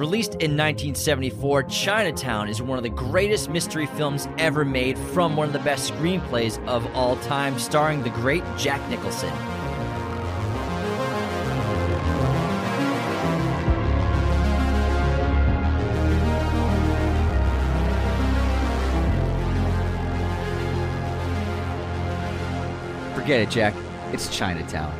Released in 1974, Chinatown is one of the greatest mystery films ever made, from one of the best screenplays of all time, starring the great Jack Nicholson. Forget it, Jack. It's Chinatown.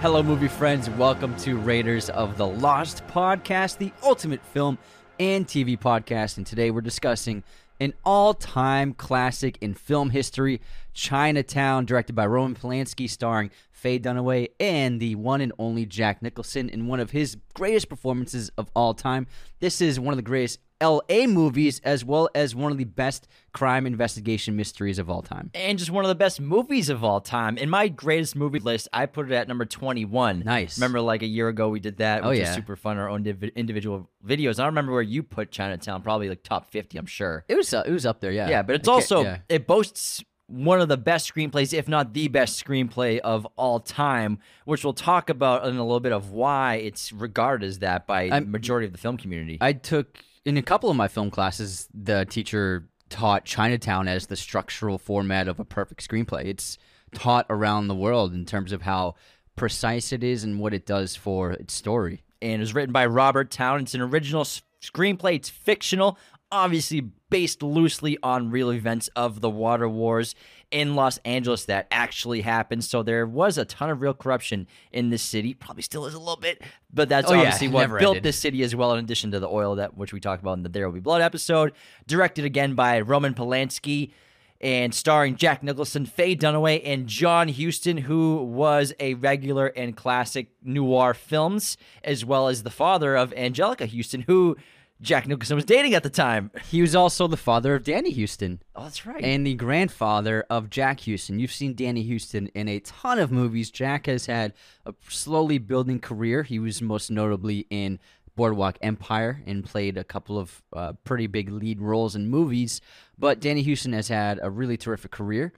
Hello, movie friends. Welcome to Raiders of the Lost podcast, the ultimate film and TV podcast. And today we're discussing an all-time classic in film history, Chinatown, directed by Roman Polanski, starring Faye Dunaway and the one and only Jack Nicholson in one of his greatest performances of all time. This is one of the greatest LA movies, as well as one of the best crime investigation mysteries of all time. And just one of the best movies of all time. In my greatest movie list, I put it at number 21. Nice. Remember, like a year ago, we did that, which was super fun, our own individual videos. I don't remember where you put Chinatown, probably like top 50, I'm sure. It was up there, yeah. Yeah, but it's also, it boasts one of the best screenplays, if not the best screenplay of all time, which we'll talk about in a little bit of why it's regarded as that by the majority of the film community. I took... in a couple of my film classes, the teacher taught Chinatown as the structural format of a perfect screenplay. It's taught around the world in terms of how precise it is and what it does for its story. And it was written by Robert Towne. It's an original screenplay. It's fictional, obviously based loosely on real events of the water wars in Los Angeles that actually happened. So there was a ton of real corruption in this city. Probably still is a little bit, but that's obviously what built this city as well, in addition to the oil, that which we talked about in the There Will Be Blood episode. Directed again by Roman Polanski and starring Jack Nicholson, Faye Dunaway, and John Huston, who was a regular in classic noir films, as well as the father of Angelica Huston, who Jack Nicholson was dating at the time. He was also the father of Danny Huston. Oh, that's right. And the grandfather of Jack Huston. You've seen Danny Huston in a ton of movies. Jack has had a slowly building career. He was most notably in Boardwalk Empire and played a couple of pretty big lead roles in movies. But Danny Huston has had a really terrific career.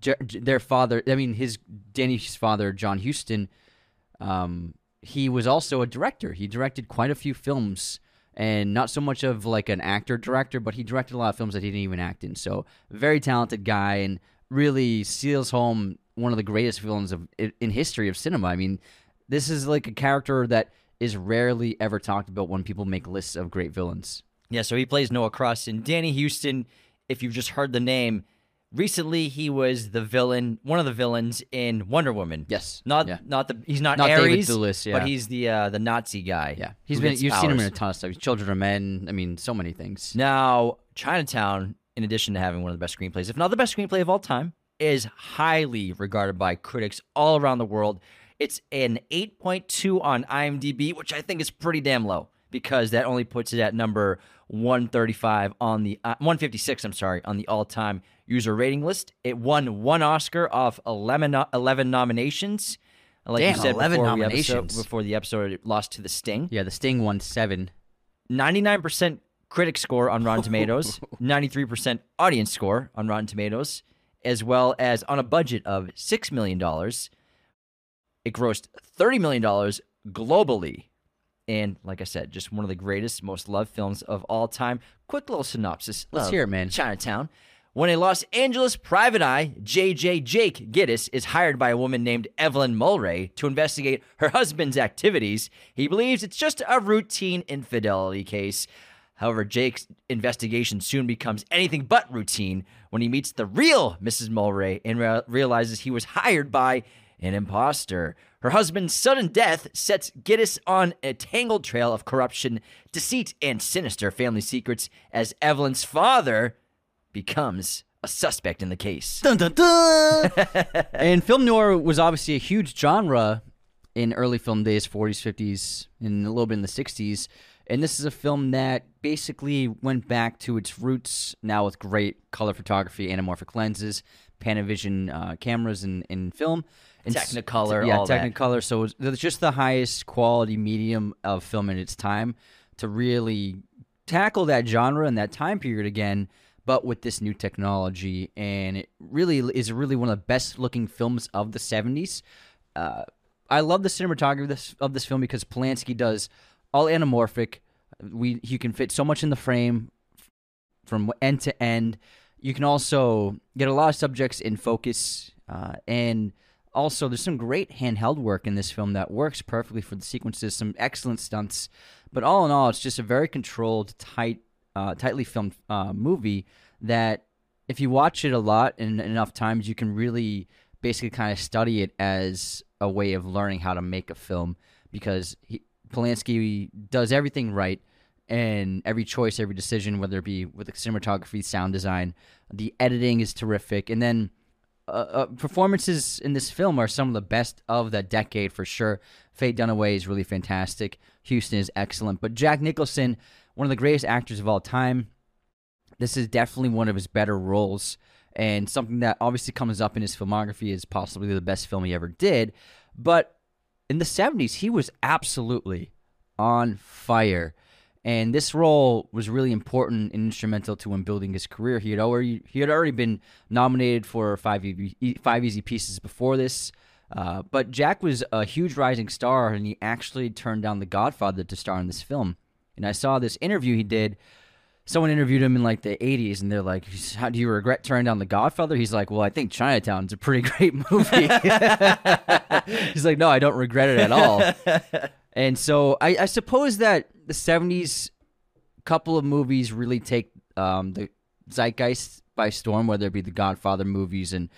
Danny's father, John Huston, he was also a director. He directed quite a few films. And not so much of like an actor-director, but he directed a lot of films that he didn't even act in. So very talented guy, and really seals home one of the greatest villains in history of cinema. I mean, this is like a character that is rarely ever talked about when people make lists of great villains. Yeah, so he plays Noah Cross. And Danny Huston, if you've just heard the name, recently he was the villain, one of the villains in Wonder Woman. Yes, he's not Ares, David Thewlis, but he's the Nazi guy. Yeah, you've seen him in a ton of stuff. Children of Men. I mean, so many things. Now, Chinatown, in addition to having one of the best screenplays, if not the best screenplay of all time, is highly regarded by critics all around the world. It's an 8.2 on IMDb, which I think is pretty damn low, because that only puts it at number 135 on the 156. I'm sorry, on the all-time user rating list. It won one Oscar off 11 nominations. Like you said, 11 nominations before the episode, it lost to The Sting. Yeah, The Sting won 7. 99% critic score on Rotten Tomatoes, 93% audience score on Rotten Tomatoes, as well as on a budget of $6 million. It grossed $30 million globally. And like I said, just one of the greatest, most loved films of all time. Quick little synopsis. Let's hear it, man. Chinatown. When a Los Angeles private eye, J.J. Jake Gittes, is hired by a woman named Evelyn Mulray to investigate her husband's activities, he believes it's just a routine infidelity case. However, Jake's investigation soon becomes anything but routine when he meets the real Mrs. Mulray and realizes he was hired by an imposter. Her husband's sudden death sets Gittes on a tangled trail of corruption, deceit, and sinister family secrets as Evelyn's father becomes a suspect in the case. Dun, dun, dun. And film noir was obviously a huge genre in early film days, 40s, 50s, and a little bit in the 60s. And this is a film that basically went back to its roots, now with great color photography, anamorphic lenses, Panavision cameras in film. And Technicolor, all that. Yeah, Technicolor. So it was just the highest quality medium of film in its time to really tackle that genre and that time period again, but with this new technology. And it really is one of the best-looking films of the 70s. I love the cinematography of this film because Polanski does all anamorphic, You can fit so much in the frame from end to end. You can also get a lot of subjects in focus, and also there's some great handheld work in this film that works perfectly for the sequences, some excellent stunts. But all in all, it's just a very controlled, tightly filmed movie that if you watch it a lot and enough times, you can really basically kind of study it as a way of learning how to make a film, because Polanski does everything right. And every choice, every decision, whether it be with the cinematography, sound design, the editing is terrific. And then performances in this film are some of the best of the decade for sure. Faye Dunaway is really fantastic. Huston is excellent. But Jack Nicholson, one of the greatest actors of all time, this is definitely one of his better roles. And something that obviously comes up in his filmography is possibly the best film he ever did. But in the 70s, he was absolutely on fire. And this role was really important and instrumental to him building his career. He had already been nominated for Five Easy Pieces before this. But Jack was a huge rising star, and he actually turned down The Godfather to star in this film. And I saw this interview he did. Someone interviewed him in like the 80s, and they're like, "How do you regret turning down The Godfather?" He's like, "Well, I think Chinatown's a pretty great movie." He's like, "No, I don't regret it at all." And so I suppose that the 70s, couple of movies really take the zeitgeist by storm, whether it be the Godfather movies and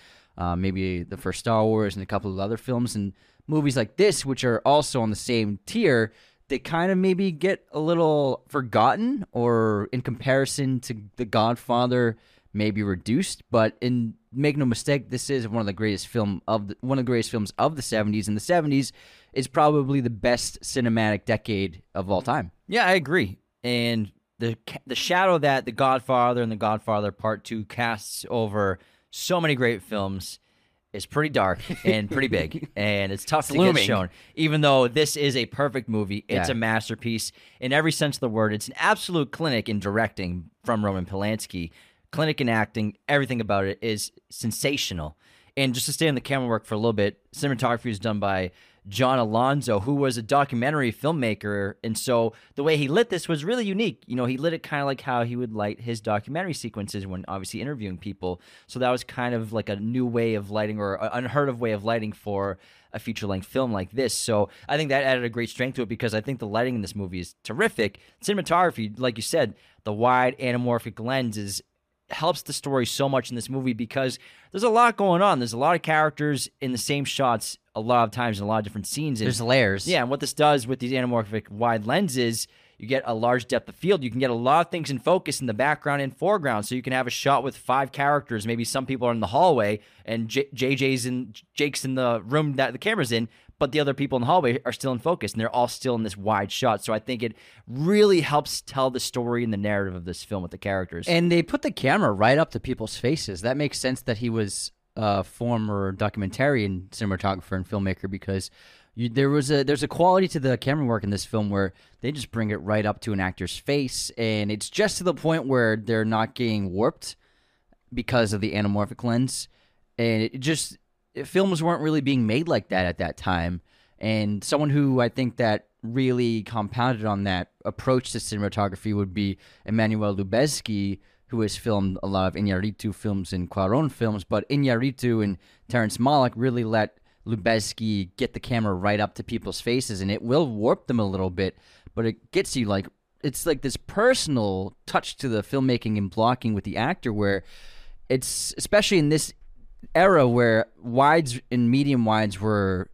maybe the first Star Wars and a couple of other films. And movies like this, which are also on the same tier, they kind of maybe get a little forgotten, or in comparison to the Godfather, maybe reduced. But in make no mistake, this is one of the greatest films of the 70s. And the 70s is probably the best cinematic decade of all time. Yeah, I agree. And the shadow that The Godfather and The Godfather Part II casts over so many great films is pretty dark and pretty big, and it's tough to get shown. Even though this is a perfect movie, it's a masterpiece in every sense of the word. It's an absolute clinic in directing from Roman Polanski. Clinic in acting, everything about it is sensational. And just to stay on the camera work for a little bit, cinematography is done by John Alonzo, who was a documentary filmmaker, and so the way he lit this was really unique. You know, he lit it kind of like how he would light his documentary sequences when obviously interviewing people. So that was kind of like a new way of lighting, or an unheard of way of lighting for a feature-length film like this. So I think that added a great strength to it, because I think the lighting in this movie is terrific. Cinematography, like you said, the wide anamorphic lens helps the story so much in this movie, because there's a lot going on. There's a lot of characters in the same shots a lot of times in a lot of different scenes. There's layers. Yeah, and what this does with these anamorphic wide lenses, you get a large depth of field. You can get a lot of things in focus in the background and foreground, so you can have a shot with five characters. Maybe some people are in the hallway, and Jake's in the room that the camera's in, but the other people in the hallway are still in focus, and they're all still in this wide shot. So I think it really helps tell the story and the narrative of this film with the characters. And they put the camera right up to people's faces. That makes sense that he was a former documentarian, cinematographer, and filmmaker, because there's a quality to the camera work in this film where they just bring it right up to an actor's face, and it's just to the point where they're not getting warped because of the anamorphic lens. And it just... films weren't really being made like that at that time, and someone who I think that really compounded on that approach to cinematography would be Emmanuel Lubezki, who has filmed a lot of Iñárritu films and Cuarón films, but Iñárritu and Terrence Malick really let Lubezki get the camera right up to people's faces, and it will warp them a little bit, but it gets you like... it's like this personal touch to the filmmaking and blocking with the actor, where it's, especially in this era where wides and medium wides were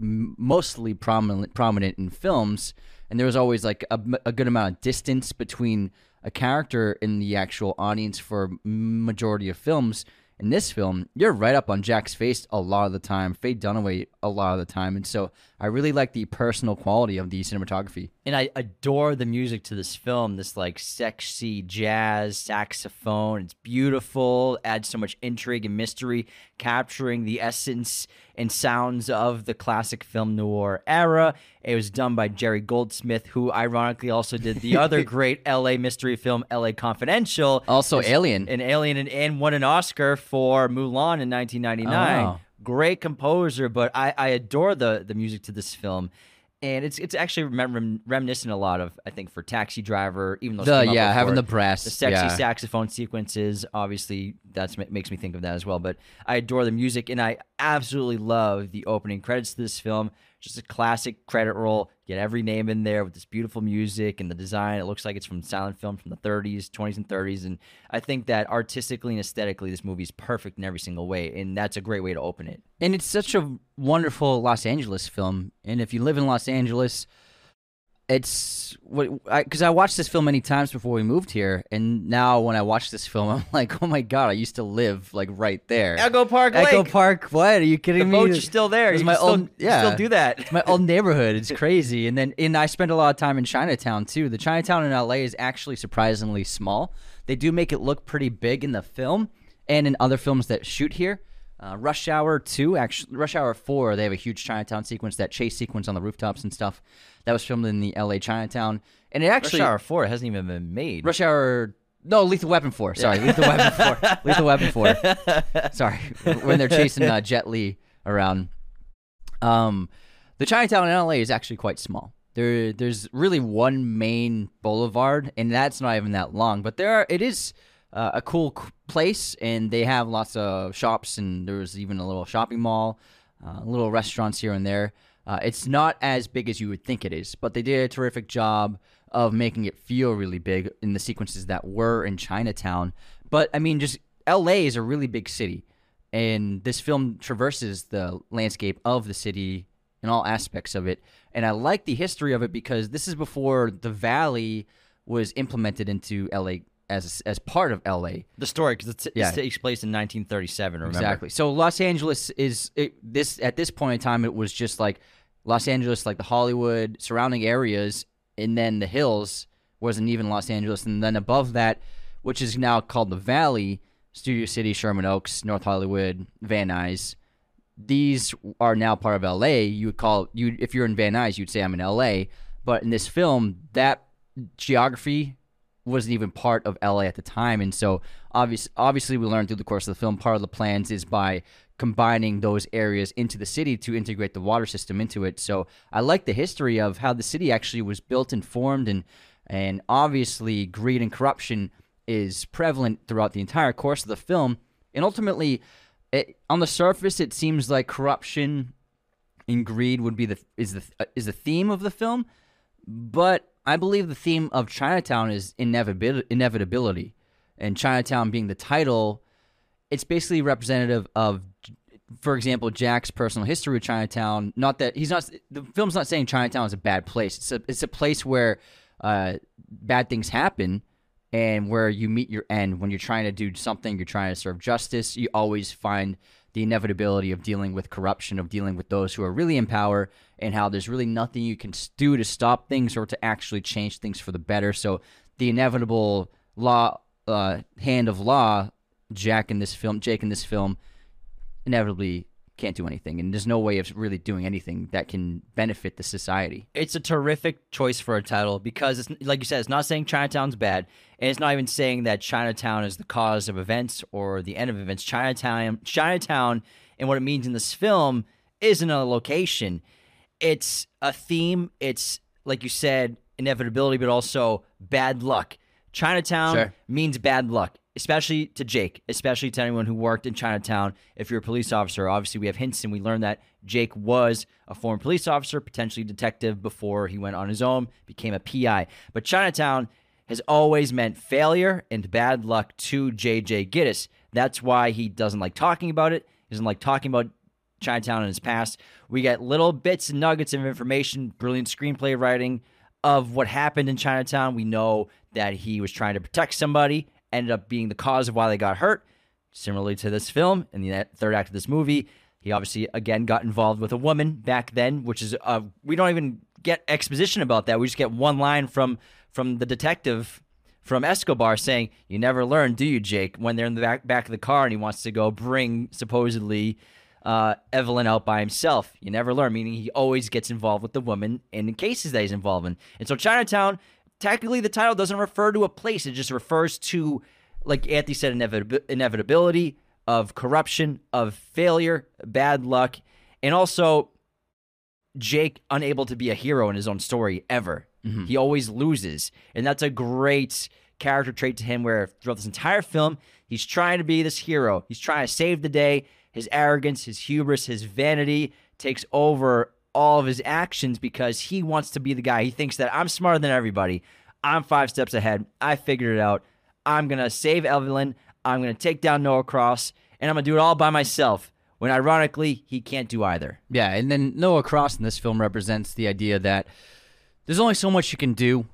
mostly prominent in films, and there was always like a good amount of distance between a character and the actual audience for majority of films. In this film, you're right up on Jack's face a lot of the time, Faye Dunaway a lot of the time, and so I really like the personal quality of the cinematography. And I adore the music to this film, this like sexy jazz saxophone. It's beautiful, adds so much intrigue and mystery, capturing the essence and sounds of the classic film noir era. It was done by Jerry Goldsmith, who ironically also did the other great LA mystery film, LA Confidential. Also Alien. And Alien, and won an Oscar for Mulan in 1999. Oh, wow. Great composer, but I adore the music to this film. And it's actually reminiscent a lot of, I think, for Taxi Driver, even though having the brass, the sexy saxophone sequences. Obviously, that's makes me think of that as well. But I adore the music, and I absolutely love the opening credits to this film. Just a classic credit roll. Get every name in there with this beautiful music and the design. It looks like it's from silent film from the 20s and 30s, and I think that artistically and aesthetically, this movie is perfect in every single way, and that's a great way to open it. And it's such a wonderful Los Angeles film, and if you live in Los Angeles, it's because I watched this film many times before we moved here, and now when I watch this film, I'm like, oh my god, I used to live like right there. Echo Park. What? Are you kidding me? The boats are still there. You still do that. It's my old neighborhood. It's crazy. And I spend a lot of time in Chinatown too. The Chinatown in LA is actually surprisingly small. They do make it look pretty big in the film and in other films that shoot here. Rush Hour 4, they have a huge Chinatown sequence, that chase sequence on the rooftops and stuff. That was filmed in the LA Chinatown. And it actually... Rush Hour 4 hasn't even been made. Rush Hour... No, Lethal Weapon 4. Sorry, Lethal Weapon 4. Sorry, when they're chasing Jet Li around. The Chinatown in LA is actually quite small. There's really one main boulevard, and that's not even that long. But it is... a cool place, and they have lots of shops, and there was even a little shopping mall, little restaurants here and there. It's not as big as you would think it is, but they did a terrific job of making it feel really big in the sequences that were in Chinatown. But, I mean, just LA is a really big city, and this film traverses the landscape of the city and all aspects of it. And I like the history of it because this is before the Valley was implemented into LA as part of LA. The story, because it takes place in 1937, remember? Exactly. So Los Angeles at this point in time, it was just like Los Angeles, like the Hollywood surrounding areas, and then the hills wasn't even Los Angeles. And then above that, which is now called the Valley, Studio City, Sherman Oaks, North Hollywood, Van Nuys, these are now part of LA. If you're in Van Nuys, you'd say I'm in LA. But in this film, that geography wasn't even part of LA at the time, and so obviously we learned through the course of the film, part of the plans is by combining those areas into the city to integrate the water system into it. So I like the history of how the city actually was built and formed, and obviously greed and corruption is prevalent throughout the entire course of the film, and ultimately on the surface it seems like corruption and greed would be the theme of the film, but I believe the theme of Chinatown is inevitability, and Chinatown being the title, it's basically representative of, for example, Jack's personal history with Chinatown. Not that the film's not saying Chinatown is a bad place. It's a place where bad things happen, and where you meet your end when you're trying to do something, you're trying to serve justice. You always find the inevitability of dealing with corruption, of dealing with those who are really in power, and how there's really nothing you can do to stop things or to actually change things for the better. So the inevitable hand of law, Jake in this film, inevitably can't do anything, and there's no way of really doing anything that can benefit the society. It's a terrific choice for a title because, it's like you said, it's not saying Chinatown's bad, and it's not even saying that Chinatown is the cause of events or the end of events. Chinatown, and what it means in this film isn't a location. It's a theme. It's, like you said, inevitability, but also bad luck. Chinatown means bad luck, especially to Jake, especially to anyone who worked in Chinatown. If you're a police officer, obviously we have hints, and we learned that Jake was a former police officer, potentially detective before he went on his own, became a PI. But Chinatown has always meant failure and bad luck to J.J. Gittes. That's why he doesn't like talking about it. He doesn't like talking about Chinatown in his past. We get little bits and nuggets of information, brilliant screenplay writing of what happened in Chinatown. We know that he was trying to protect somebody, ended up being the cause of why they got hurt. Similarly to this film, in the third act of this movie, he obviously, again, got involved with a woman back then, which is, we don't even get exposition about that. We just get one line from the detective, from Escobar, saying, "You never learn, do you, Jake?" when they're in the back of the car and he wants to go bring, supposedly, Evelyn out by himself. You never learn, meaning he always gets involved with the woman in the cases that he's involved in. And so Chinatown, technically, the title doesn't refer to a place. It just refers to, like Anthony said, inevitability, of corruption, of failure, bad luck. And also, Jake unable to be a hero in his own story ever. Mm-hmm. He always loses. And that's a great character trait to him, where throughout this entire film, he's trying to be this hero. He's trying to save the day. His arrogance, his hubris, his vanity takes over all of his actions because he wants to be the guy. He thinks that I'm smarter than everybody. I'm 5 steps ahead. I figured it out. I'm going to save Evelyn. I'm going to take down Noah Cross. And I'm going to do it all by myself. When ironically, he can't do either. Yeah, and then Noah Cross in this film represents the idea that there's only so much you can do,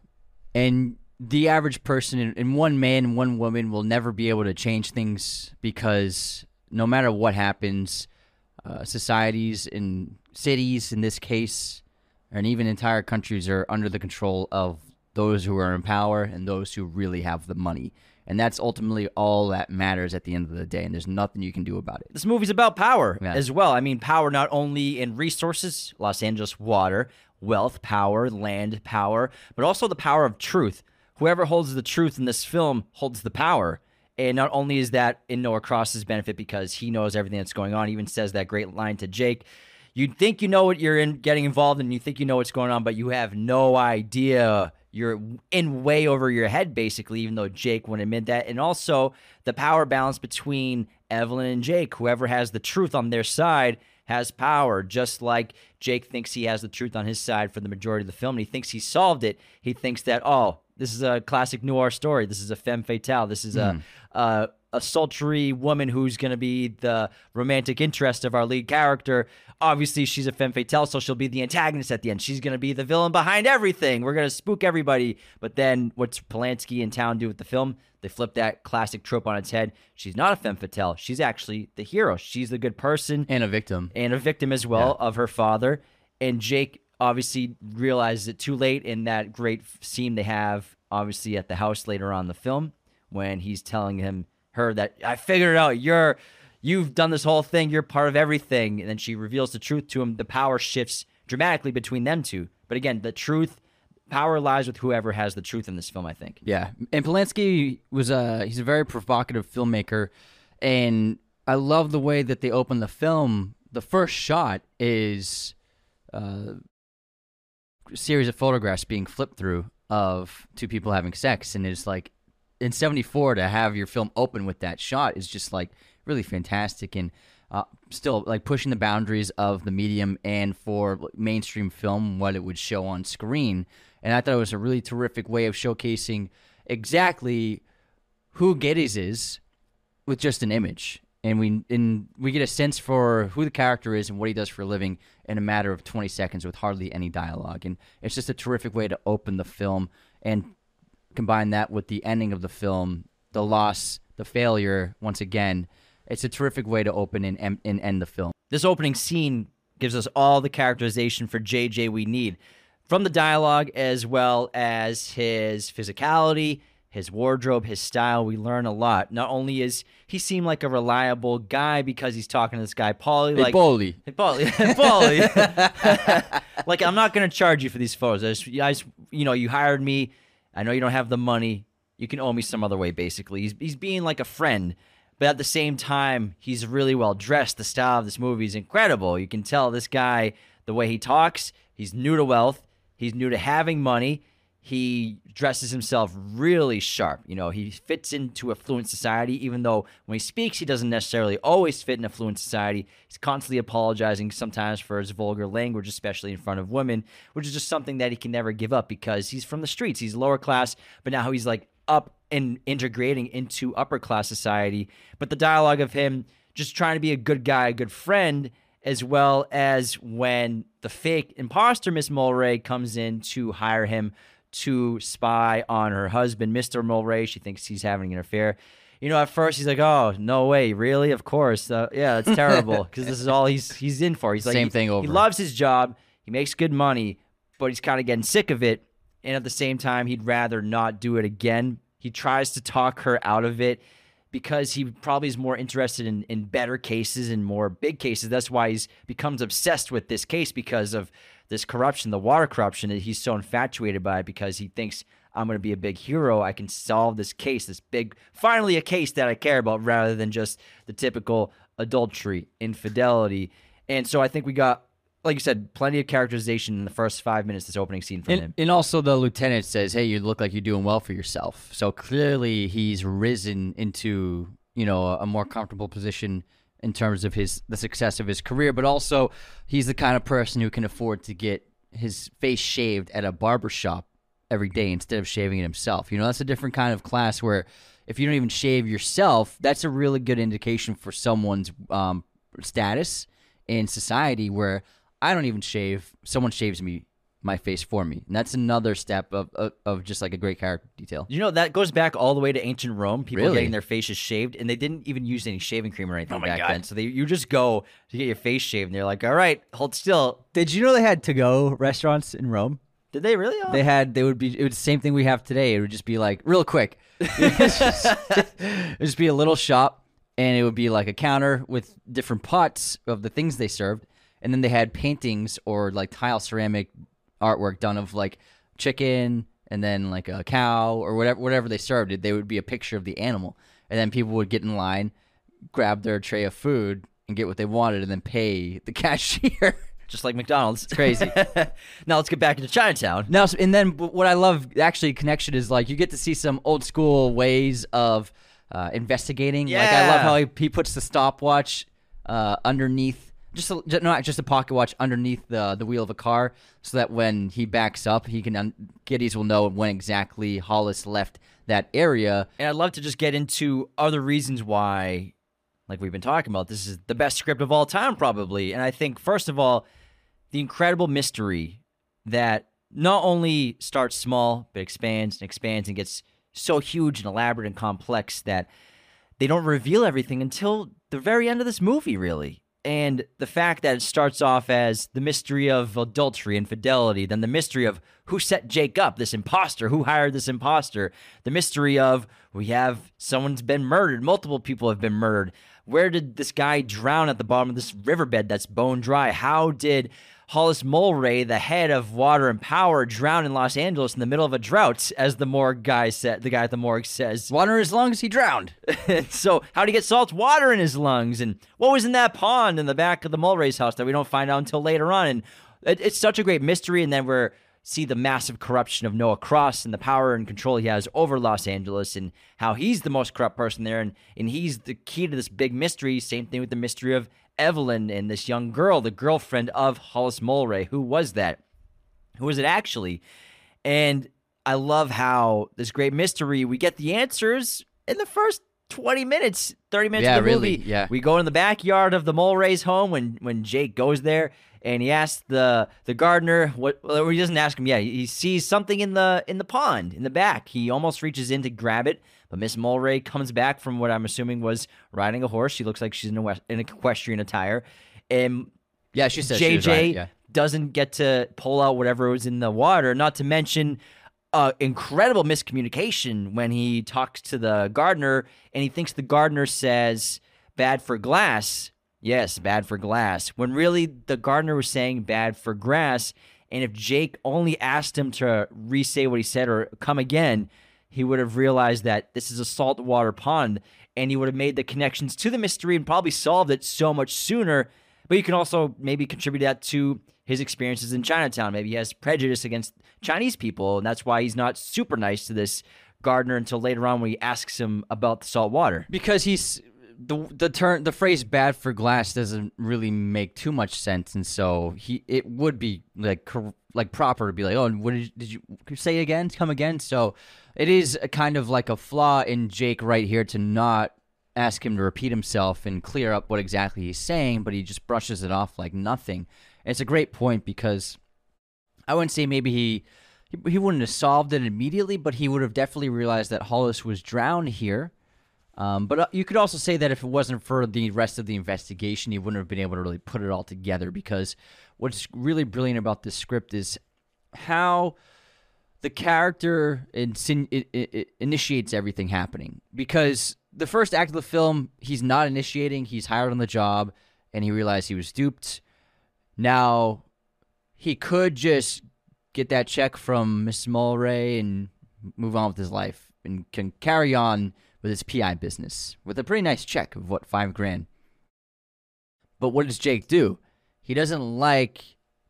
and the average person and one man and one woman will never be able to change things, because no matter what happens, societies and cities in this case, and even entire countries, are under the control of those who are in power and those who really have the money. And that's ultimately all that matters at the end of the day, and there's nothing you can do about it. This movie's about power as well. I mean, power not only in resources, Los Angeles water, wealth, power, land, power, but also the power of truth. Whoever holds the truth in this film holds the power. And not only is that in Noah Cross's benefit because he knows everything that's going on, he even says that great line to Jake, you think you know what you're in, getting involved in, you think you know what's going on, but you have no idea. You're in way over your head, basically, even though Jake wouldn't admit that. And also the power balance between Evelyn and Jake. Whoever has the truth on their side has power, just like Jake thinks he has the truth on his side for the majority of the film. And he thinks he solved it. He thinks that, oh, this is a classic noir story. This is a femme fatale. This is a sultry woman who's going to be the romantic interest of our lead character. Obviously, she's a femme fatale, so she'll be the antagonist at the end. She's going to be the villain behind everything. We're going to spook everybody. But then what's Polanski and Towne do with the film? They flip that classic trope on its head. She's not a femme fatale. She's actually the hero. She's the good person. And a victim. And a victim as well of her father. And Jake obviously realizes it too late in that great scene they have, obviously, at the house later on in the film when he's telling her that I figured it out. You've done this whole thing. You're part of everything. And then she reveals the truth to him. The power shifts dramatically between them two. But again, the truth, power lies with whoever has the truth in this film, I think. Yeah. And Polanski he's a very provocative filmmaker. And I love the way that they open the film. The first shot is a series of photographs being flipped through of two people having sex. And it's like, in 1974, to have your film open with that shot is just like really fantastic, and still like pushing the boundaries of the medium and for mainstream film what it would show on screen. And I thought it was a really terrific way of showcasing exactly who Geddes is with just an image, and we get a sense for who the character is and what he does for a living in a matter of 20 seconds with hardly any dialogue. And it's just a terrific way to open the film, and combine that with the ending of the film, the loss, the failure. Once again, it's a terrific way to open and end the film. This opening scene gives us all the characterization for JJ we need, from the dialogue as well as his physicality, his wardrobe, his style. We learn a lot. Not only is he seem like a reliable guy because he's talking to this guy, Paulie. Hey, Paulie. Like, I'm not going to charge you for these photos. I just, you know, you hired me. I know you don't have the money. You can owe me some other way, basically. He's being like a friend, but at the same time, he's really well-dressed. The style of this movie is incredible. You can tell this guy, the way he talks, he's new to wealth. He's new to having money. He dresses himself really sharp. You know, he fits into affluent society, even though when he speaks, he doesn't necessarily always fit in affluent society. He's constantly apologizing sometimes for his vulgar language, especially in front of women, which is just something that he can never give up because he's from the streets. He's lower class, but now he's like up and integrating into upper class society. But the dialogue of him just trying to be a good guy, a good friend, as well as when the fake imposter Miss Mulray comes in to hire him to spy on her husband, Mr. Mulray. She thinks he's having an affair. You know, at first he's like, "Oh, no way, really? Of course, yeah, it's terrible." Because this is all he's in for. He's like, same thing over. He loves his job. He makes good money, but he's kind of getting sick of it. And at the same time, he'd rather not do it again. He tries to talk her out of it because he probably is more interested in better cases and more big cases. That's why he becomes obsessed with this case because of this corruption, the water corruption, and he's so infatuated by it because he thinks, I'm going to be a big hero. I can solve this case, this big, finally a case that I care about rather than just the typical adultery, infidelity. And so I think we got like you said, plenty of characterization in the first 5 minutes of this opening scene from him. And also the lieutenant says, hey, you look like you're doing well for yourself. So clearly he's risen into, you know, a more comfortable position in terms of his the success of his career. But also he's the kind of person who can afford to get his face shaved at a barbershop every day instead of shaving it himself. You know, that's a different kind of class where if you don't even shave yourself, that's a really good indication for someone's status in society, where I don't even shave, someone shaves me, my face for me. And that's another step of just like a great character detail. You know, that goes back all the way to ancient Rome, people getting their faces shaved, and they didn't even use any shaving cream or anything back then. So you just go to get your face shaved, and they're like, all right, hold still. Did you know they had to-go restaurants in Rome? Did they really? They had, they would be, it was the same thing we have today. It would just be like, real quick. It would just be a little shop, and it would be like a counter with different pots of the things they served. And then they had paintings or like tile ceramic artwork done of like chicken and then like a cow or whatever they served it. They would be a picture of the animal. And then people would get in line, grab their tray of food and get what they wanted and then pay the cashier. Just like McDonald's. It's crazy. Now let's get back into Chinatown. Now, and then what I love actually connection is like you get to see some old school ways of investigating. Yeah. Like I love how he puts the stopwatch underneath. Just a pocket watch underneath the wheel of a car, so that when he backs up, he can Geddes will know when exactly Hollis left that area. And I'd love to just get into other reasons why, like we've been talking about, this is the best script of all time, probably. And I think, first of all, the incredible mystery that not only starts small but expands and expands and gets so huge and elaborate and complex that they don't reveal everything until the very end of this movie, really. And the fact that it starts off as the mystery of adultery and infidelity, then the mystery of who set Jake up, this imposter, who hired this imposter, the mystery of we have someone's been murdered, multiple people have been murdered. Where did this guy drown at the bottom of this riverbed that's bone dry? How did Hollis Mulray, the head of Water and Power, drown in Los Angeles in the middle of a drought, as the morgue guy said? The guy at the morgue says, "Water in his lungs, he drowned." So, how did he get salt water in his lungs? And what was in that pond in the back of the Mulray's house that we don't find out until later on? And it's such a great mystery. And then we see the massive corruption of Noah Cross and the power and control he has over Los Angeles, and how he's the most corrupt person there, and he's the key to this big mystery. Same thing with the mystery of Evelyn and this young girl, the girlfriend of Hollis Mulray. Who was that? Who was it actually? And I love how this great mystery, we get the answers in the first 20 minutes, 30 minutes of the movie. Yeah. We go in the backyard of the Mulray's home when Jake goes there, and he asks the gardener well, he doesn't ask him. Yeah, he sees something in the pond in the back. He almost reaches in to grab it, but Miss Mulray comes back from what I'm assuming was riding a horse. She looks like she's in equestrian attire, and yeah, she says JJ she was right. Yeah. Doesn't get to pull out whatever was in the water. Not to mention incredible miscommunication when he talks to the gardener, and he thinks the gardener says "bad for glass." Yes, bad for glass. When really the gardener was saying bad for grass. And if Jake only asked him to re-say what he said or come again, he would have realized that this is a saltwater pond, and he would have made the connections to the mystery and probably solved it so much sooner. But you can also maybe contribute that to his experiences in Chinatown. Maybe he has prejudice against Chinese people, and that's why he's not super nice to this gardener until later on when he asks him about the salt water. Because he's... The phrase "bad for glass" doesn't really make too much sense, and so it would be like proper to be like, "Oh, what did you say again? Come again?" So it is a kind of like a flaw in Jake right here to not ask him to repeat himself and clear up what exactly he's saying, but he just brushes it off like nothing. And it's a great point, because I wouldn't say maybe he wouldn't have solved it immediately, but he would have definitely realized that Hollis was drowned here. But you could also say that if it wasn't for the rest of the investigation, he wouldn't have been able to really put it all together, because what's really brilliant about this script is how the character initiates everything happening. Because the first act of the film, he's not initiating. He's hired on the job, and he realized he was duped. Now, he could just get that check from Miss Mulray and move on with his life, and can carry on with his PI business with a pretty nice check of $5,000. But what does Jake do? He doesn't like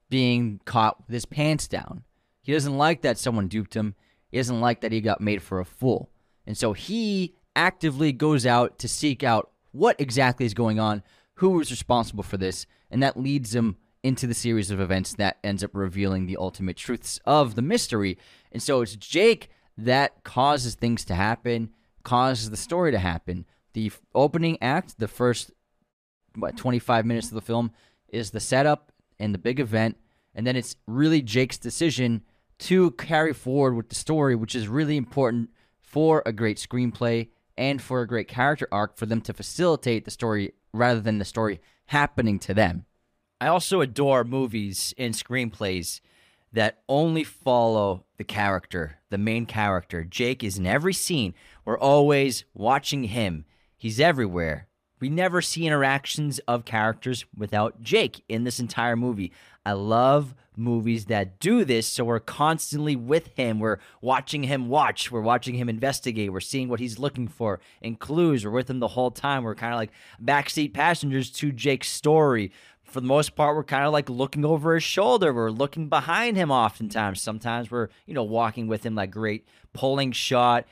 being caught with his pants down. He doesn't like that someone duped him. He doesn't like that he got made for a fool. And so he actively goes out to seek out what exactly is going on, who is responsible for this, and that leads him into the series of events that ends up revealing the ultimate truths of the mystery. And so it's Jake that causes things to happen, causes the story to happen. The opening act, the first 25 minutes of the film, is the setup and the big event, and then it's really Jake's decision to carry forward with the story, which is really important for a great screenplay and for a great character arc, for them to facilitate the story rather than the story happening to them. I also adore movies and screenplays that only follow the character, the main character. Jake is in every scene. We're always watching him. He's everywhere. We never see interactions of characters without Jake in this entire movie. I love movies that do this, so we're constantly with him. We're watching him watch. We're watching him investigate. We're seeing what he's looking for and clues. We're with him the whole time. We're kind of like backseat passengers to Jake's story. For the most part, we're kind of like looking over his shoulder. We're looking behind him oftentimes. Sometimes we're, walking with him, like great pulling shot.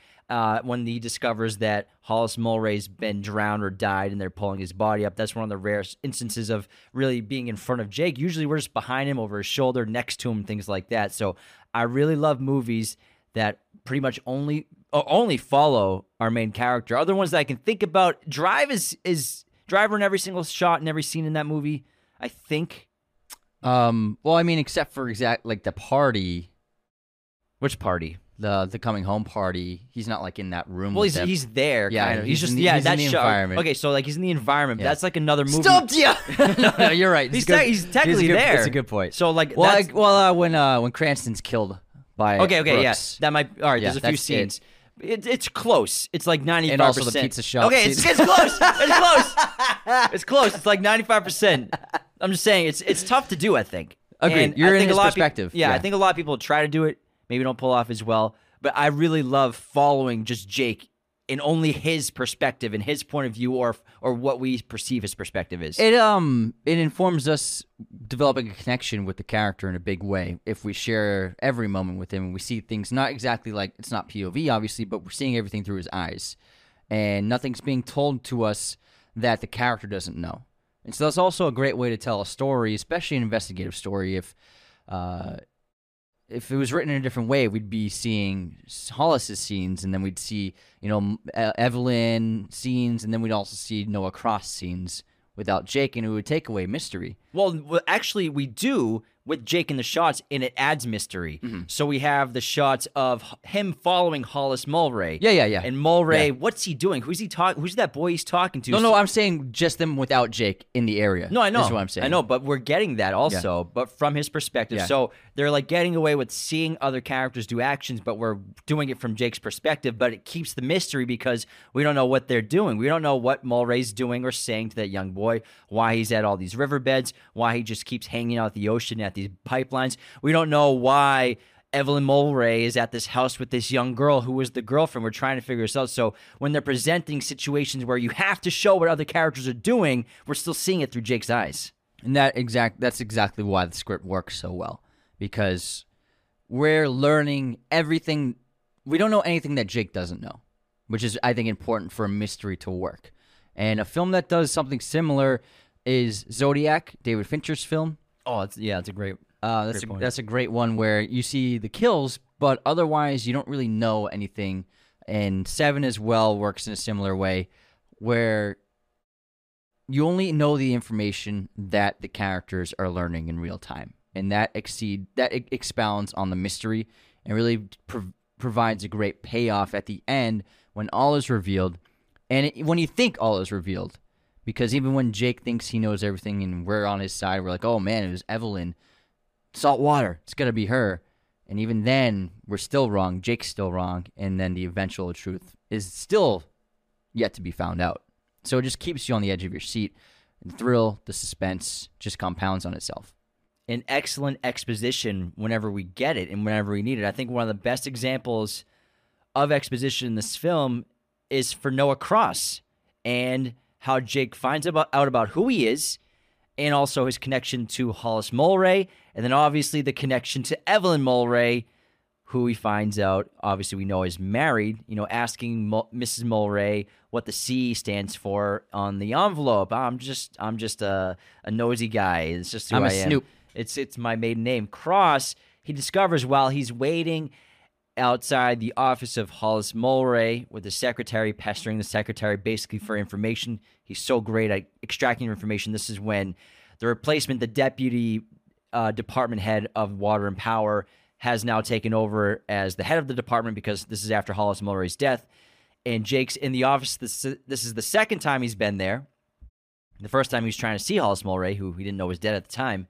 When he discovers that Hollis Mulray's been drowned or died and they're pulling his body up. That's one of the rare instances of really being in front of Jake. Usually we're just behind him, over his shoulder, next to him, things like that. So I really love movies that pretty much only follow our main character. Other ones that I can think about, Drive is Driver in every single shot and every scene in that movie, I think. Except for the party. Which party? The coming home party. He's not like in that room. Well, he's there. Yeah, kind of. He's in the environment. Okay, so he's in the environment. Yeah. That's like another movie. Stumped you. No, you're right. He's technically there. That's a good point. So when Cranston's killed by Brooks. Yes, that might. All right, yeah, there's a few scenes. It's close. It's like 95%. And also the pizza shop. Okay, it's close. It's close. It's like 95%. I'm just saying, it's tough to do. I think. Agreed. You're in his perspective. I think a lot of people try to do it. Maybe don't pull off as well, but I really love following just Jake and only his perspective and his point of view, or what we perceive his perspective is. It informs us developing a connection with the character in a big way if we share every moment with him and we see things not exactly like, it's not POV obviously, but we're seeing everything through his eyes and nothing's being told to us that the character doesn't know. And so that's also a great way to tell a story, especially an investigative story. If it was written in a different way, we'd be seeing Hollis's scenes, and then we'd see, Evelyn scenes, and then we'd also see Noah Cross scenes without Jake, and it would take away mystery. Well, actually, we do with Jake in the shots, and it adds mystery. Mm-hmm. So we have the shots of him following Hollis Mulray. Yeah. And Mulray, What's he doing? Who's he talking? Who's that boy he's talking to? No, I'm saying just them without Jake in the area. No, I know. That's what I'm saying. I know, but we're getting that also, but from his perspective. Yeah. So they're like getting away with seeing other characters do actions, but we're doing it from Jake's perspective, but it keeps the mystery because we don't know what they're doing. We don't know what Mulray's doing or saying to that young boy, why he's at all these riverbeds, why he just keeps hanging out at the ocean at these pipelines. We don't know why Evelyn Mulray is at this house with this young girl who was the girlfriend. We're trying to figure this out. So when they're presenting situations where you have to show what other characters are doing, we're still seeing it through Jake's eyes. And that's exactly why the script works so well, because we're learning everything. We don't know anything that Jake doesn't know, which is, I think, important for a mystery to work. And a film that does something similar is Zodiac, David Fincher's film. Oh, it's a great. That's a great one where you see the kills, but otherwise you don't really know anything. And Seven as well works in a similar way, where you only know the information that the characters are learning in real time, and that expounds on the mystery and really provides a great payoff at the end when all is revealed, and when you think all is revealed. Because even when Jake thinks he knows everything and we're on his side, we're like, oh man, it was Evelyn. Salt water. It's got to be her. And even then, we're still wrong. Jake's still wrong. And then the eventual truth is still yet to be found out. So it just keeps you on the edge of your seat. The thrill, the suspense just compounds on itself. An excellent exposition whenever we get it and whenever we need it. I think one of the best examples of exposition in this film is for Noah Cross and how Jake finds out about who he is and also his connection to Hollis Mulray, and then obviously the connection to Evelyn Mulray, who he finds out, obviously we know is married, you know, asking Mrs. Mulray what the C stands for on the envelope. I'm just a nosy guy. It's just who I am. I'm a snoop. It's my maiden name. Cross, he discovers while he's waiting outside the office of Hollis Mulray with the secretary, pestering the secretary basically for information. He's so great at extracting information. This is when the replacement, the deputy department head of Water and Power, has now taken over as the head of the department, because this is after Hollis Mulray's death. And Jake's in the office. This is the second time he's been there. The first time he was trying to see Hollis Mulray, who he didn't know was dead at the time.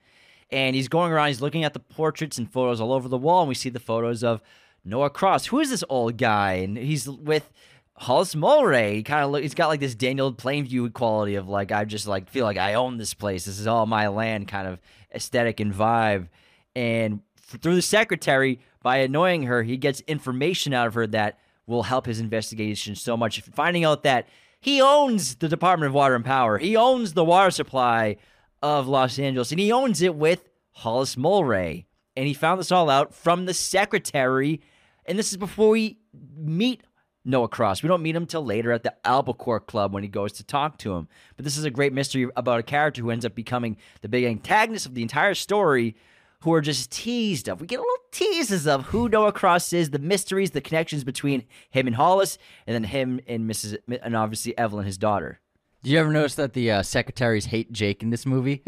And he's going around, he's looking at the portraits and photos all over the wall, and we see the photos of Noah Cross. Who is this old guy? And he's with Hollis Mulray. He's got like this Daniel Plainview quality of like, I just like feel like I own this place. This is all my land kind of aesthetic and vibe. And through the secretary, by annoying her, he gets information out of her that will help his investigation so much. Finding out that he owns the Department of Water and Power. He owns the water supply of Los Angeles, and he owns it with Hollis Mulray. And he found this all out from the secretary. And this is before we meet Noah Cross. We don't meet him till later at the Albacore Club when he goes to talk to him. But this is a great mystery about a character who ends up becoming the big antagonist of the entire story, who are just teased of. We get a little teases of who Noah Cross is, the mysteries, the connections between him and Hollis, and then him and Mrs. and obviously Evelyn, his daughter. Did you ever notice that the secretaries hate Jake in this movie?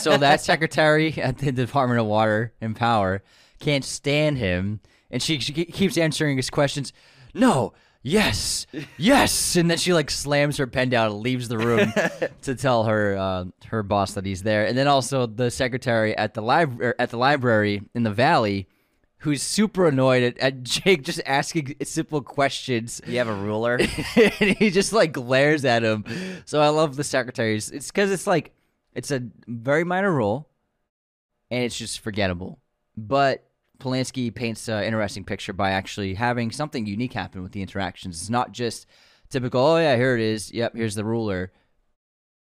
So that secretary at the Department of Water and Power can't stand him, and she keeps answering his questions. No, yes, yes, and then she like slams her pen down and leaves the room to tell her her boss that he's there. And then also the secretary at the library in the Valley, who's super annoyed at Jake just asking simple questions. You have a ruler? And he just, like, glares at him. So I love the secretaries. It's because it's, like, it's a very minor role, and it's just forgettable. But Polanski paints an interesting picture by actually having something unique happen with the interactions. It's not just typical, oh, yeah, here it is. Yep, here's the ruler.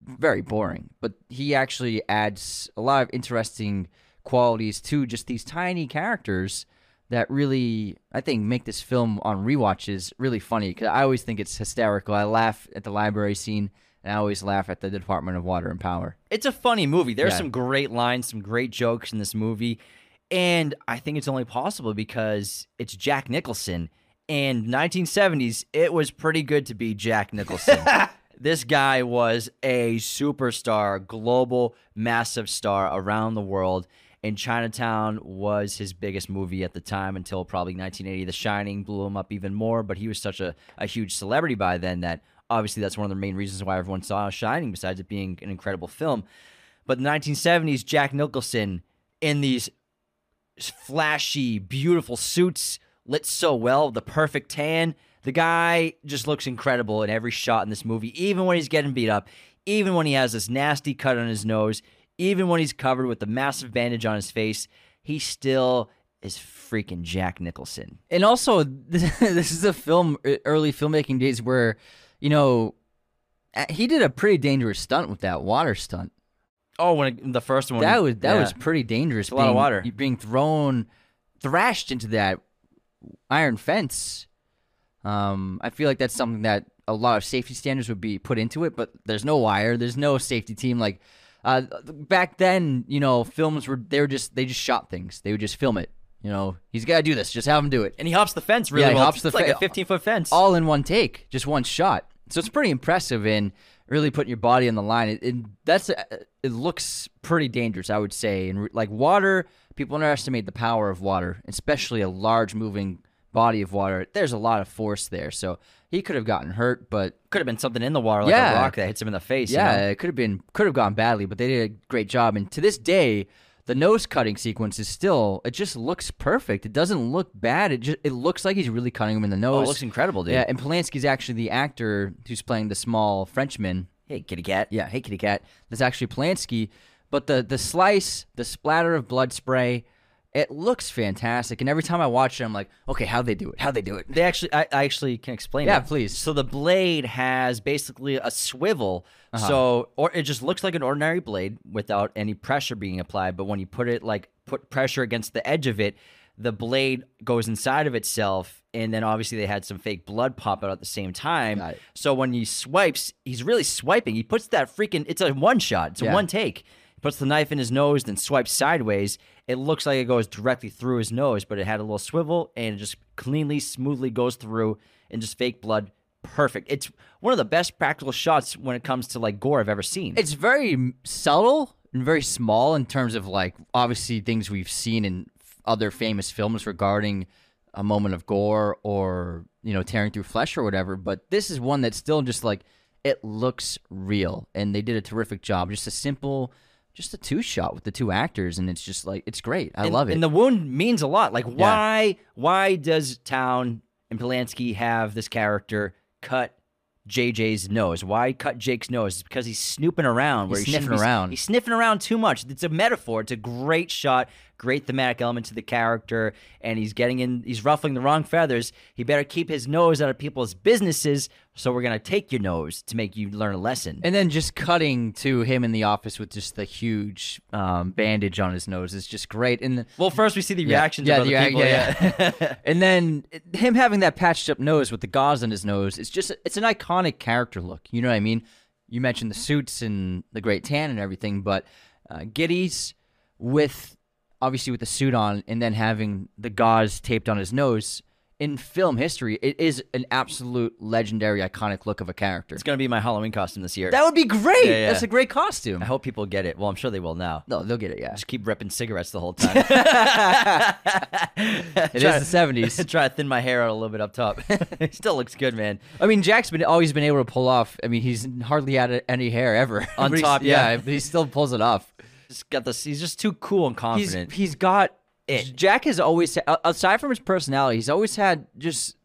Very boring. But he actually adds a lot of interesting qualities to just these tiny characters that really, I think, make this film on rewatches really funny, because I always think it's hysterical. I laugh at the library scene, and I always laugh at the Department of Water and Power. It's a funny movie. There's some great lines, some great jokes in this movie, and I think it's only possible because it's Jack Nicholson, and 1970s, it was pretty good to be Jack Nicholson. This guy was a superstar, global, massive star around the world. And Chinatown was his biggest movie at the time until probably 1980. The Shining blew him up even more, but he was such a huge celebrity by then that obviously that's one of the main reasons why everyone saw Shining, besides it being an incredible film. But the 1970s, Jack Nicholson in these flashy, beautiful suits, lit so well, the perfect tan. The guy just looks incredible in every shot in this movie, even when he's getting beat up, even when he has this nasty cut on his nose, even when he's covered with a massive bandage on his face, he still is freaking Jack Nicholson. And also, this is a film, early filmmaking days where, you know, he did a pretty dangerous stunt with that water stunt. Oh, when the first one. That was pretty dangerous. It's a lot of water. Being thrown, thrashed into that iron fence. I feel like that's something that a lot of safety standards would be put into it, but there's no wire, there's no safety team like. Back then, you know, films they just shot things. They would just film it. You know, he's got to do this. Just have him do it. And he hops the fence really well. Yeah, he hops like a 15-foot fence. All in one take, just one shot. So it's pretty impressive and really putting your body on the line. It looks pretty dangerous, I would say. And like water, people underestimate the power of water, especially a large moving body of water. There's a lot of force there, so he could have gotten hurt, but could have been something in the water, like a rock that hits him in the face. Yeah, you know? It could have gone badly, but they did a great job. And to this day, the nose cutting sequence is still. It just looks perfect. It doesn't look bad. It looks like he's really cutting him in the nose. Oh, it looks incredible, dude. Yeah, and Polanski's actually the actor who's playing the small Frenchman. Hey, kitty cat. Yeah, hey, kitty cat. That's actually Polanski. But the slice, the splatter of blood spray, It looks fantastic, and every time I watch it, I'm like, okay, how'd they do it? How'd they do it? They actually, I actually can explain it. Yeah, please. So the blade has basically a swivel, so or it just looks like an ordinary blade without any pressure being applied, but when you put it, like, put pressure against the edge of it, the blade goes inside of itself, and then obviously they had some fake blood pop out at the same time. So when he swipes, he's really swiping. He puts that freaking, it's a one shot, it's a one take. He puts the knife in his nose, then swipes sideways. It looks like it goes directly through his nose, but it had a little swivel, and it just cleanly, smoothly goes through, and just fake blood. Perfect. It's one of the best practical shots when it comes to, like, gore I've ever seen. It's very subtle and very small in terms of, like, obviously things we've seen in other famous films regarding a moment of gore or, you know, tearing through flesh or whatever, but this is one that's still just, like, it looks real, and they did a terrific job. Just a simple... just a two-shot with the two actors, and it's just like, it's great. I love it. And the wound means a lot. Like, why does Towne and Polanski have this character cut JJ's nose? Why cut Jake's nose? It's because he's snooping around. He's sniffing around too much. It's a metaphor. It's a great shot, great thematic element to the character, and he's getting in, he's ruffling the wrong feathers. He better keep his nose out of people's businesses, so we're going to take your nose to make you learn a lesson. And then just cutting to him in the office with just the huge bandage on his nose is just great. And well, first we see the reactions of other people. And then him having that patched up nose with the gauze on his nose, it's just, it's an iconic character look. You know what I mean? You mentioned the suits and the great tan and everything, but Giddy's with... obviously with the suit on and then having the gauze taped on his nose, in film history, it is an absolute legendary, iconic look of a character. It's going to be my Halloween costume this year. That would be great. Yeah, yeah. That's a great costume. I hope people get it. Well, I'm sure they will now. No, they'll get it, yeah. Just keep repping cigarettes the whole time. It is the 70s. Try to thin my hair out a little bit up top. It still looks good, man. I mean, Jack's always been able to pull off. I mean, he's hardly had any hair ever. On top, but he still pulls it off. He's just too cool and confident. He's got it. Jack has always, aside from his personality, he's always had just,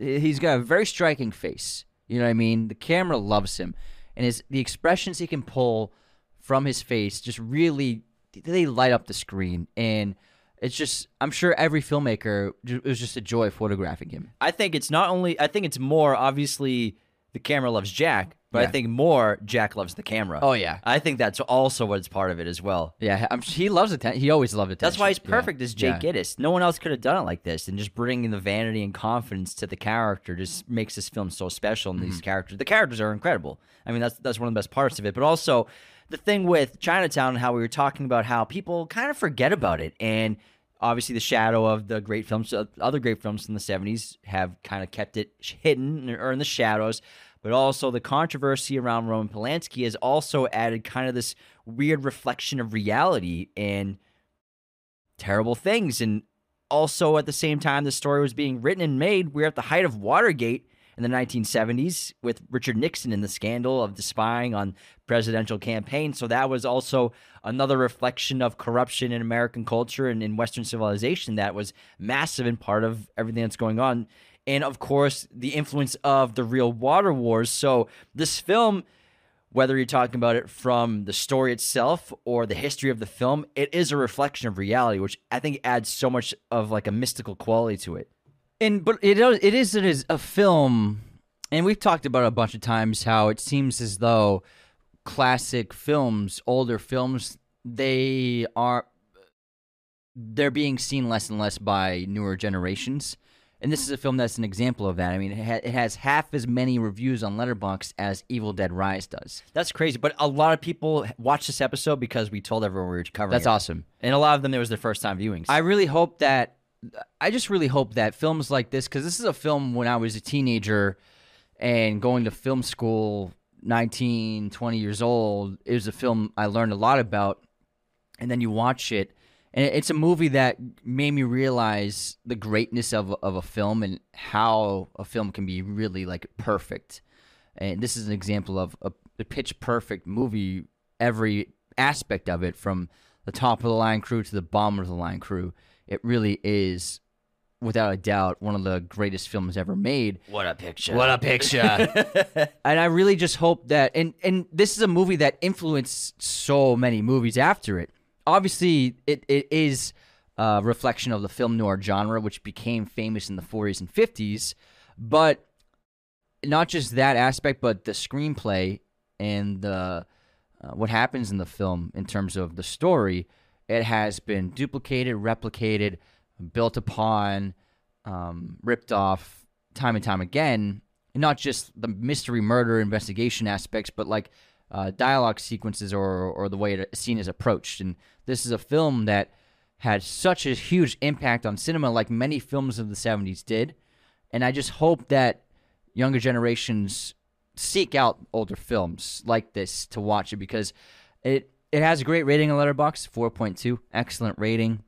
he's got a very striking face. You know what I mean? The camera loves him. And the expressions he can pull from his face just really, they light up the screen. And it's just, I'm sure every filmmaker, it was just a joy photographing him. I think it's not only, I think it's more, obviously, the camera loves Jack. But I think more Jack loves the camera. Oh, yeah. I think that's also what's part of it as well. Yeah, he loves attention. He always loved attention. That's why he's perfect as Jake Gittes. No one else could have done it like this. And just bringing the vanity and confidence to the character just makes this film so special. And these characters, the characters are incredible. I mean, that's one of the best parts of it. But also the thing with Chinatown and how we were talking about how people kind of forget about it. And obviously the shadow of the great films, other great films from the 70s have kind of kept it hidden or in the shadows. But also the controversy around Roman Polanski has also added kind of this weird reflection of reality and terrible things. And also at the same time the story was being written and made, we're at the height of Watergate in the 1970s with Richard Nixon and the scandal of the spying on presidential campaign. So that was also another reflection of corruption in American culture and in Western civilization that was massive and part of everything that's going on. And, of course, the influence of the real water wars. So this film, whether you're talking about it from the story itself or the history of the film, it is a reflection of reality, which I think adds so much of, like, a mystical quality to it. But it is a film, and we've talked about it a bunch of times how it seems as though classic films, older films, they're being seen less and less by newer generations. And this is a film that's an example of that. I mean, it has half as many reviews on Letterboxd as Evil Dead Rise does. That's crazy. But a lot of people watched this episode because we told everyone we were covering it. That's awesome. And a lot of them, it was their first time viewings. I just really hope that films like this, because this is a film when I was a teenager and going to film school, 19, 20 years old, it was a film I learned a lot about. And then you watch it. And it's a movie that made me realize the greatness of a film and how a film can be really, like, perfect. And this is an example of a pitch-perfect movie, every aspect of it, from the top-of-the-line crew to the bottom-of-the-line crew. It really is, without a doubt, one of the greatest films ever made. What a picture. What a picture. And I really just hope that... And this is a movie that influenced so many movies after it. Obviously, it is reflection of the film noir genre, which became famous in the 40s and 50s. But not just that aspect, but the screenplay and the what happens in the film in terms of the story, it has been duplicated, replicated, built upon, ripped off time and time again. And not just the mystery murder investigation aspects, but like dialogue sequences or the way a scene is approached. And this is a film that had such a huge impact on cinema, like many films of the 70s did. And I just hope that younger generations seek out older films like this to watch it, because it has a great rating on Letterboxd, 4.2, excellent rating,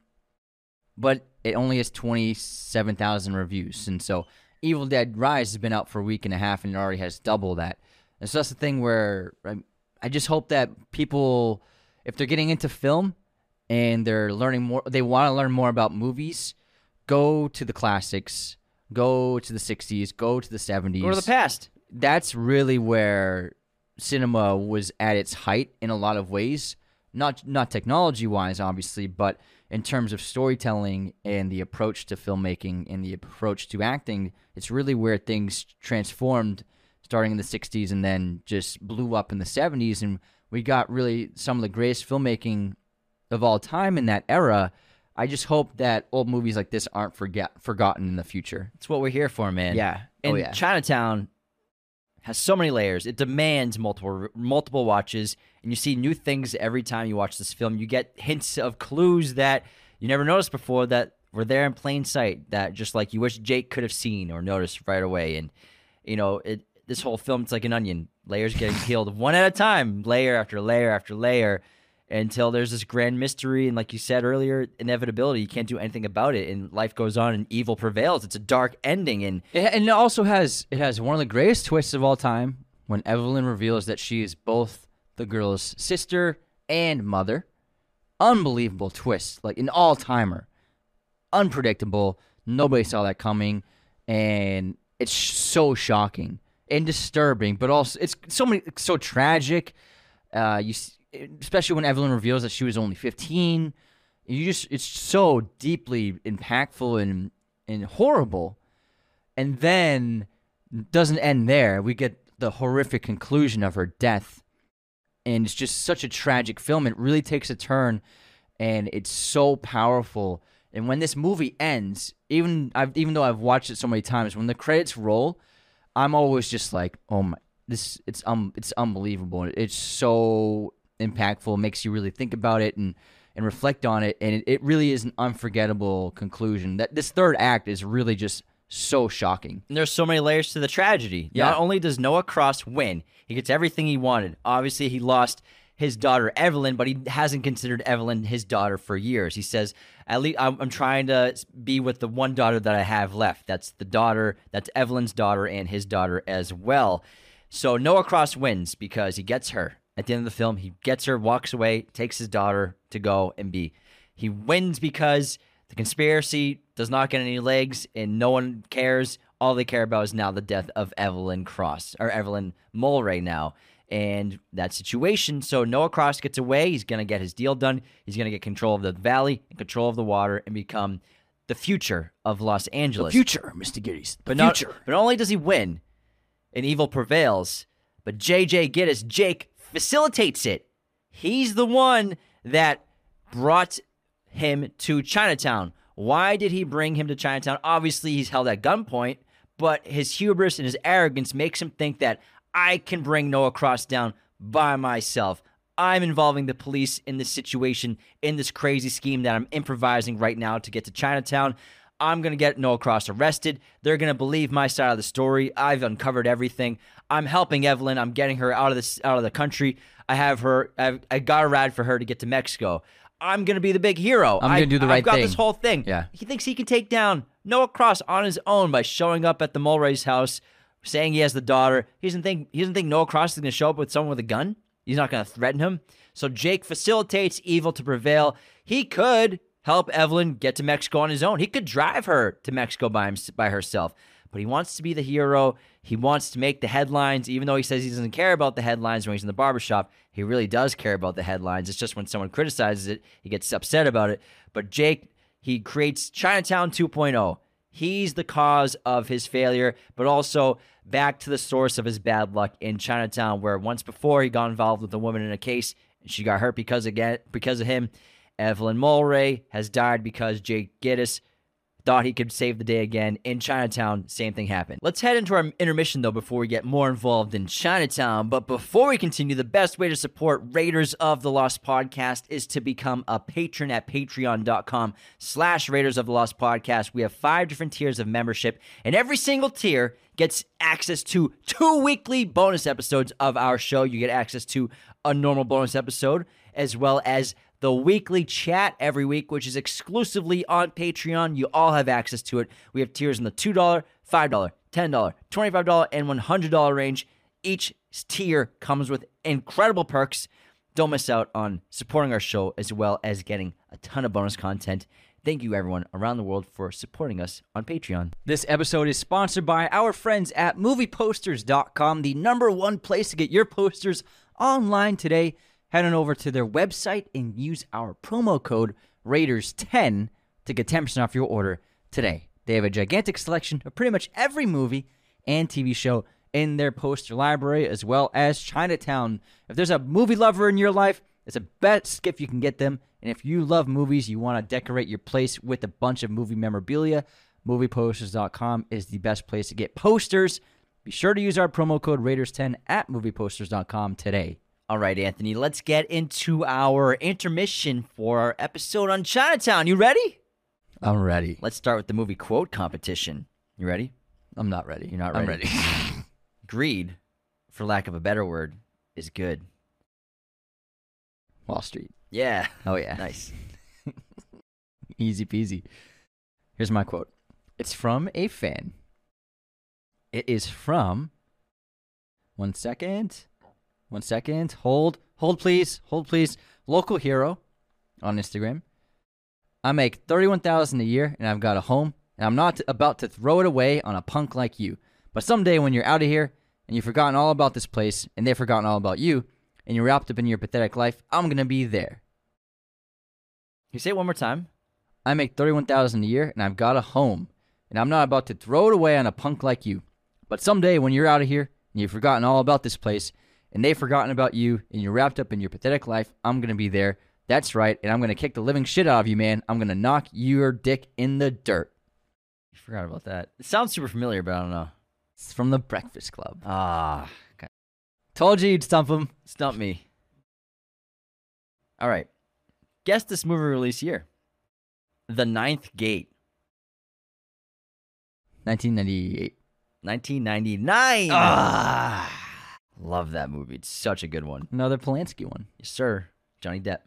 but it only has 27,000 reviews. And so Evil Dead Rise has been out for a week and a half, and it already has double that. And so that's the thing where I just hope that people, if they're getting into film and they're learning more, they want to learn more about movies, go to the classics, go to the 60s, go to the 70s. Go to the past. That's really where cinema was at its height in a lot of ways. Not technology-wise, obviously, but in terms of storytelling and the approach to filmmaking and the approach to acting, it's really where things transformed starting in the 60s and then just blew up in the 70s. And we got really some of the greatest filmmaking of all time in that era. I just hope that old movies like this aren't forgotten in the future. It's what we're here for, man. Yeah. And Chinatown has so many layers. It demands multiple watches, and you see new things every time you watch this film. You get hints of clues that you never noticed before that were there in plain sight, that just like you wish Jake could have seen or noticed right away. And, you know, this whole film, it's like an onion. Layers getting peeled one at a time, layer after layer after layer, until there's this grand mystery, and like you said earlier, inevitability. You can't do anything about it, and life goes on, and evil prevails. It's a dark ending, and it also has one of the greatest twists of all time when Evelyn reveals that she is both the girl's sister and mother. Unbelievable twist, like an all-timer. Unpredictable. Nobody saw that coming, and it's so shocking and disturbing, but also it's so tragic. Especially when Evelyn reveals that she was only 15, it's so deeply impactful and horrible. And then doesn't end there. We get the horrific conclusion of her death, and it's just such a tragic film. It really takes a turn, and it's so powerful. And when this movie ends, even though I've watched it so many times, when the credits roll, I'm always just like, oh my, it's unbelievable. It's so impactful, makes you really think about it and reflect on it, and it really is an unforgettable conclusion. That this third act is really just so shocking. And there's so many layers to the tragedy. Yeah. Not only does Noah Cross win, he gets everything he wanted. Obviously, he lost his daughter Evelyn, but he hasn't considered Evelyn his daughter for years. He says, "At least I'm trying to be with the one daughter that I have left. That's the daughter, that's Evelyn's daughter and his daughter as well." So Noah Cross wins because he gets her. At the end of the film, he gets her, walks away, takes his daughter to go and be. He wins because the conspiracy does not get any legs and no one cares. All they care about is now the death of Evelyn Cross, or Evelyn Mulray now, and that situation. So Noah Cross gets away. He's going to get his deal done. He's going to get control of the valley and control of the water and become the future of Los Angeles. The future, Mr. Giddies. But not only does he win and evil prevails, but J.J. Gittes, Jake, facilitates it. He's the one that brought him to Chinatown. Why did he bring him to Chinatown? Obviously, he's held at gunpoint, but his hubris and his arrogance makes him think that I can bring Noah Cross down by myself. I'm involving the police in this situation, in this crazy scheme that I'm improvising right now to get to Chinatown. I'm going to get Noah Cross arrested. They're going to believe my side of the story. I've uncovered everything. I'm helping Evelyn. I'm getting her out of the country. I got a ride for her to get to Mexico. I'm going to be the big hero. I'm going to do the right thing. I've got this whole thing. Yeah. He thinks he can take down Noah Cross on his own by showing up at the Mulray's house, saying he has the daughter. He doesn't think Noah Cross is going to show up with someone with a gun. He's not going to threaten him. So Jake facilitates evil to prevail. He could help Evelyn get to Mexico on his own. He could drive her to Mexico by herself. But he wants to be the hero. He wants to make the headlines, even though he says he doesn't care about the headlines when he's in the barbershop. He really does care about the headlines. It's just when someone criticizes it, he gets upset about it. But Jake, He creates Chinatown 2.0. He's the cause of his failure, but also back to the source of his bad luck in Chinatown, where once before he got involved with a woman in a case, and she got hurt because of him. Evelyn Mulray has died because Jake Gittes thought he could save the day again. In Chinatown, same thing happened. Let's head into our intermission, though, before we get more involved in Chinatown. But before we continue, the best way to support Raiders of the Lost Podcast is to become a patron at patreon.com/Raiders of the Lost Podcast. We have 5 different tiers of membership, and every single tier gets access to 2 weekly bonus episodes of our show. You get access to a normal bonus episode, as well as the weekly chat every week, which is exclusively on Patreon. You all have access to it. We have tiers in the $2, $5, $10, $25, and $100 range. Each tier comes with incredible perks. Don't miss out on supporting our show, as well as getting a ton of bonus content. Thank you, everyone around the world, for supporting us on Patreon. This episode is sponsored by our friends at movieposters.com, the #1 place to get your posters online today. Head on over to their website and use our promo code Raiders10 to get 10% off your order today. They have a gigantic selection of pretty much every movie and TV show in their poster library, as well as Chinatown. If there's a movie lover in your life, it's a best gift you can get them. And if you love movies, you want to decorate your place with a bunch of movie memorabilia, movieposters.com is the best place to get posters. Be sure to use our promo code Raiders10 at movieposters.com today. All right, Anthony, let's get into our intermission for our episode on Chinatown. You ready? I'm ready. Let's start with the movie quote competition. You ready? I'm not ready. You're not ready. I'm ready. Greed, for lack of a better word, is good. Wall Street. Yeah. Oh, yeah. Nice. Easy peasy. Here's my quote. It's from a fan. It is from... One second. Hold, please. Local hero on Instagram. I make $31,000 a year, and I've got a home, and I'm not about to throw it away on a punk like you. But someday when you're out of here, and you've forgotten all about this place, and they've forgotten all about you, and you're wrapped up in your pathetic life, I'm going to be there. You say it one more time. I make $31,000 a year, and I've got a home, and I'm not about to throw it away on a punk like you. But someday when you're out of here, and you've forgotten all about this place, and they've forgotten about you, and you're wrapped up in your pathetic life, I'm going to be there. That's right, and I'm going to kick the living shit out of you, man. I'm going to knock your dick in the dirt. You forgot about that. It sounds super familiar, but I don't know. It's from The Breakfast Club. Ah. Okay. Told you you'd stump him. Stump me. All right. Guess this movie release year. The Ninth Gate. 1998. 1999! Ah! Love that movie. It's such a good one. Another Polanski one. Yes, sir. Johnny Depp.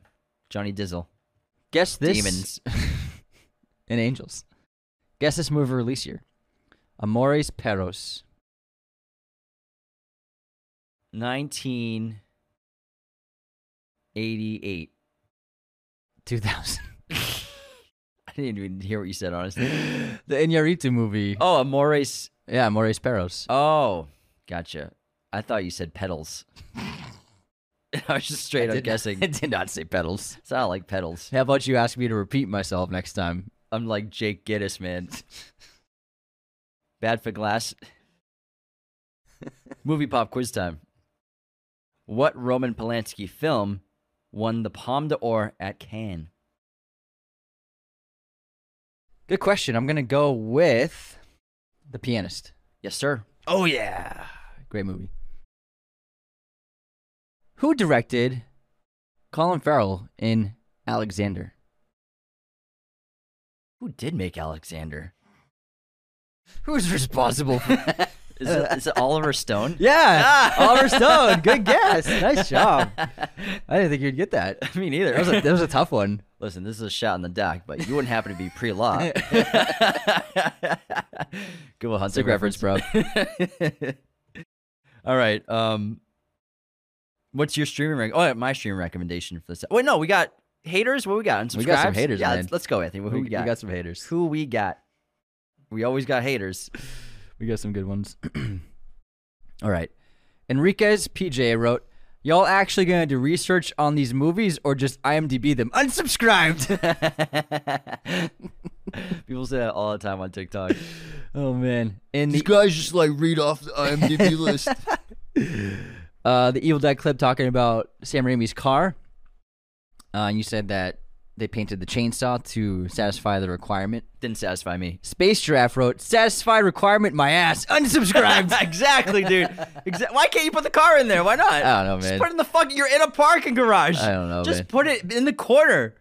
Johnny Dizzle. Guess this. Demons. And angels. Guess this movie release year. Amores Perros. 1988. 2000. I didn't even hear what you said, honestly. The Iñárritu movie. Oh, Amores. Yeah, Amores Perros. Oh, gotcha. I thought you said pedals. I was just straight up guessing. I did not say pedals. It's not like pedals. How about you ask me to repeat myself next time? I'm like Jake Gittes, man. Bad for glass. Movie pop quiz time. What Roman Polanski film won the Palme d'Or at Cannes? Good question. I'm going to go with The Pianist. Yes, sir. Oh, yeah. Great movie. Who directed Colin Farrell in Alexander? Who did make Alexander? Who's responsible for that? Is it Oliver Stone? Yeah, Oliver Stone. Good guess. Nice job. I didn't think you'd get that. Me neither. That was a tough one. Listen, this is a shot in the dark, but you wouldn't happen to be pre-law. Google Hunting reference, bro. All right. What's your streaming my streaming recommendation for this? Wait, no, we got haters. What we got? Unsubscribes? We got some haters. Yeah, man. Let's go, Anthony. Who we got? We got some haters. Who we got? We always got haters. We got some good ones. All right. Enriquez PJ wrote, Y'all actually gonna do research on these movies or just IMDb them? Unsubscribed! People say that all the time on TikTok. Oh, man. And these guys just, like, read off the IMDb list. The Evil Dead clip talking about Sam Raimi's car. You said that they painted the chainsaw to satisfy the requirement. Didn't satisfy me. Space Giraffe wrote, satisfy requirement, my ass. Unsubscribed. Exactly, dude. Why can't you put the car in there? Why not? I don't know, man. Just put it in the fucking... You're in a parking garage. I don't know, Just put it in the corner.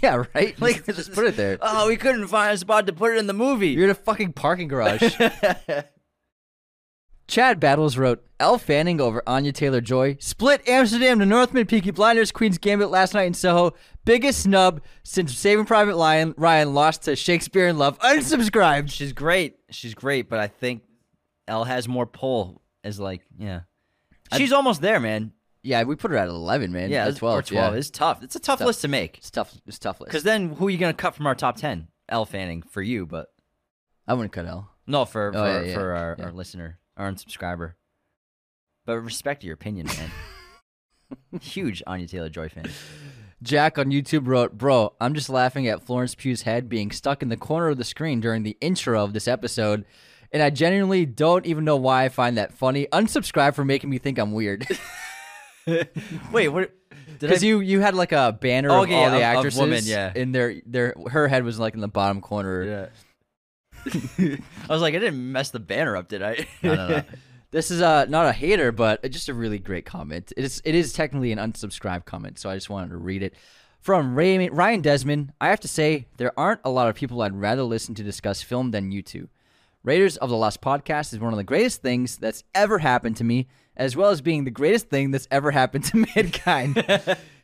Yeah, right? Like, just put it there. Oh, we couldn't find a spot to put it in the movie. You're in a fucking parking garage. Chad Battles wrote, Elle Fanning over Anya Taylor-Joy. Split Amsterdam to Northman, Peaky Blinders, Queen's Gambit, Last Night in Soho. Biggest snub since Saving Private Ryan lost to Shakespeare in Love. Unsubscribed. She's great. She's great, but I think Elle has more pull as like, yeah. She's almost there, man. Yeah, we put her at 11, man. Yeah, at 12. Or 12. Yeah. It's tough. It's a tough list to make. It's tough. It's a tough list. Because then who are you going to cut from our top 10? Elle Fanning for you, but. I wouldn't cut Elle. No, for our listener. Or unsubscriber. But respect your opinion, man. Huge Anya Taylor-Joy fan. Jack on YouTube wrote, bro, I'm just laughing at Florence Pugh's head being stuck in the corner of the screen during the intro of this episode, and I genuinely don't even know why I find that funny. Unsubscribe for making me think I'm weird. Wait, what? Because you had like a banner of all the actresses, women, yeah. And her head was like in the bottom corner. Yeah. I was like, I didn't mess the banner up, did I? No. This is not a hater, but just a really great comment. It is technically an unsubscribed comment, so I just wanted to read it. From Ryan Desmond, I have to say, there aren't a lot of people I'd rather listen to discuss film than you two. Raiders of the Lost Podcast is one of the greatest things that's ever happened to me, as well as being the greatest thing that's ever happened to mankind.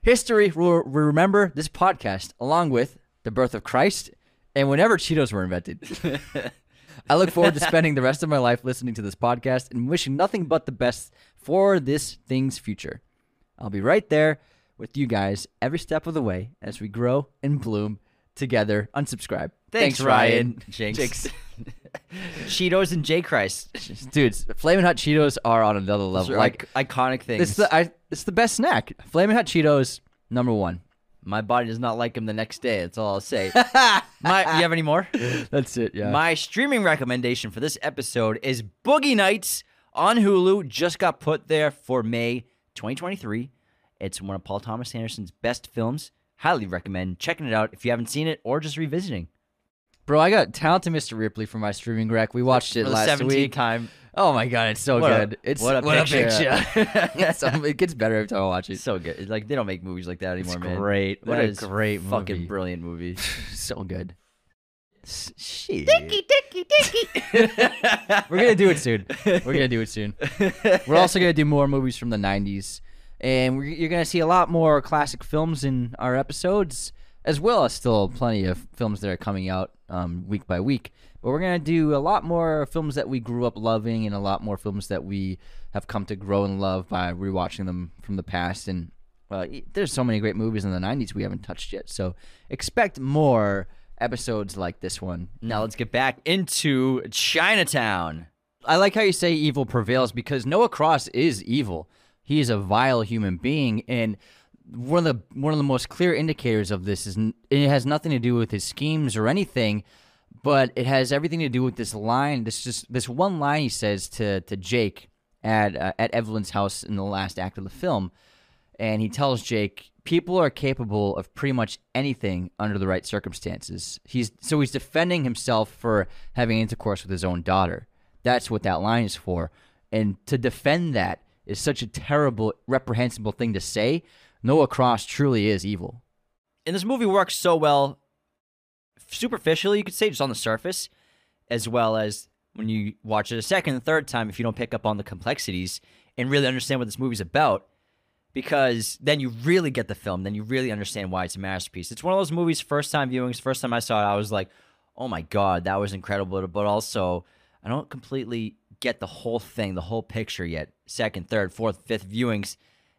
History will remember this podcast, along with the birth of Christ, and whenever Cheetos were invented. I look forward to spending the rest of my life listening to this podcast and wishing nothing but the best for this thing's future. I'll be right there with you guys every step of the way as we grow and bloom together. Unsubscribe. Thanks Ryan. Jinx. Cheetos and J. Christ. Dude, Flamin' Hot Cheetos are on another level. Like iconic things. It's the best snack. Flamin' Hot Cheetos, number one. My body does not like him the next day. That's all I'll say. You have any more? That's it, yeah. My streaming recommendation for this episode is Boogie Nights on Hulu. Just got put there for May 2023. It's one of Paul Thomas Anderson's best films. Highly recommend checking it out if you haven't seen it or just revisiting. Bro, I got Talented Mr. Ripley for my streaming rec. We watched it last week. Time. Oh, my God. It's so good. What a picture. So, it gets better every time I watch it. It's so good. It's like, they don't make movies like that anymore, man. It's great. Man. What a great movie. Fucking brilliant movie. So good. Shit. Dicky. We're going to do it soon. We're also going to do more movies from the 90s. And you're going to see a lot more classic films in our episodes, as well as still plenty of films that are coming out week by week. But we're going to do a lot more films that we grew up loving and a lot more films that we have come to grow and love by rewatching them from the past. And there's so many great movies in the 90s we haven't touched yet. So expect more episodes like this one. Now let's get back into Chinatown. I like how you say evil prevails because Noah Cross is evil. He is a vile human being, and one of the most clear indicators of this is it has nothing to do with his schemes or anything, but it has everything to do with this line, this one line he says to Jake at Evelyn's house in the last act of the film, and he tells Jake, "People are capable of pretty much anything under the right circumstances." He's defending himself for having intercourse with his own daughter. That's what that line is for, and to defend that is such a terrible, reprehensible thing to say. Noah Cross truly is evil. And this movie works so well superficially, you could say, just on the surface, as well as when you watch it a second and third time if you don't pick up on the complexities and really understand what this movie's about, because then you really get the film, then you really understand why it's a masterpiece. It's one of those movies, first-time viewings, first time I saw it, I was like, oh my God, that was incredible, but also I don't completely get the whole thing, the whole picture yet. Second, third, fourth, fifth viewings.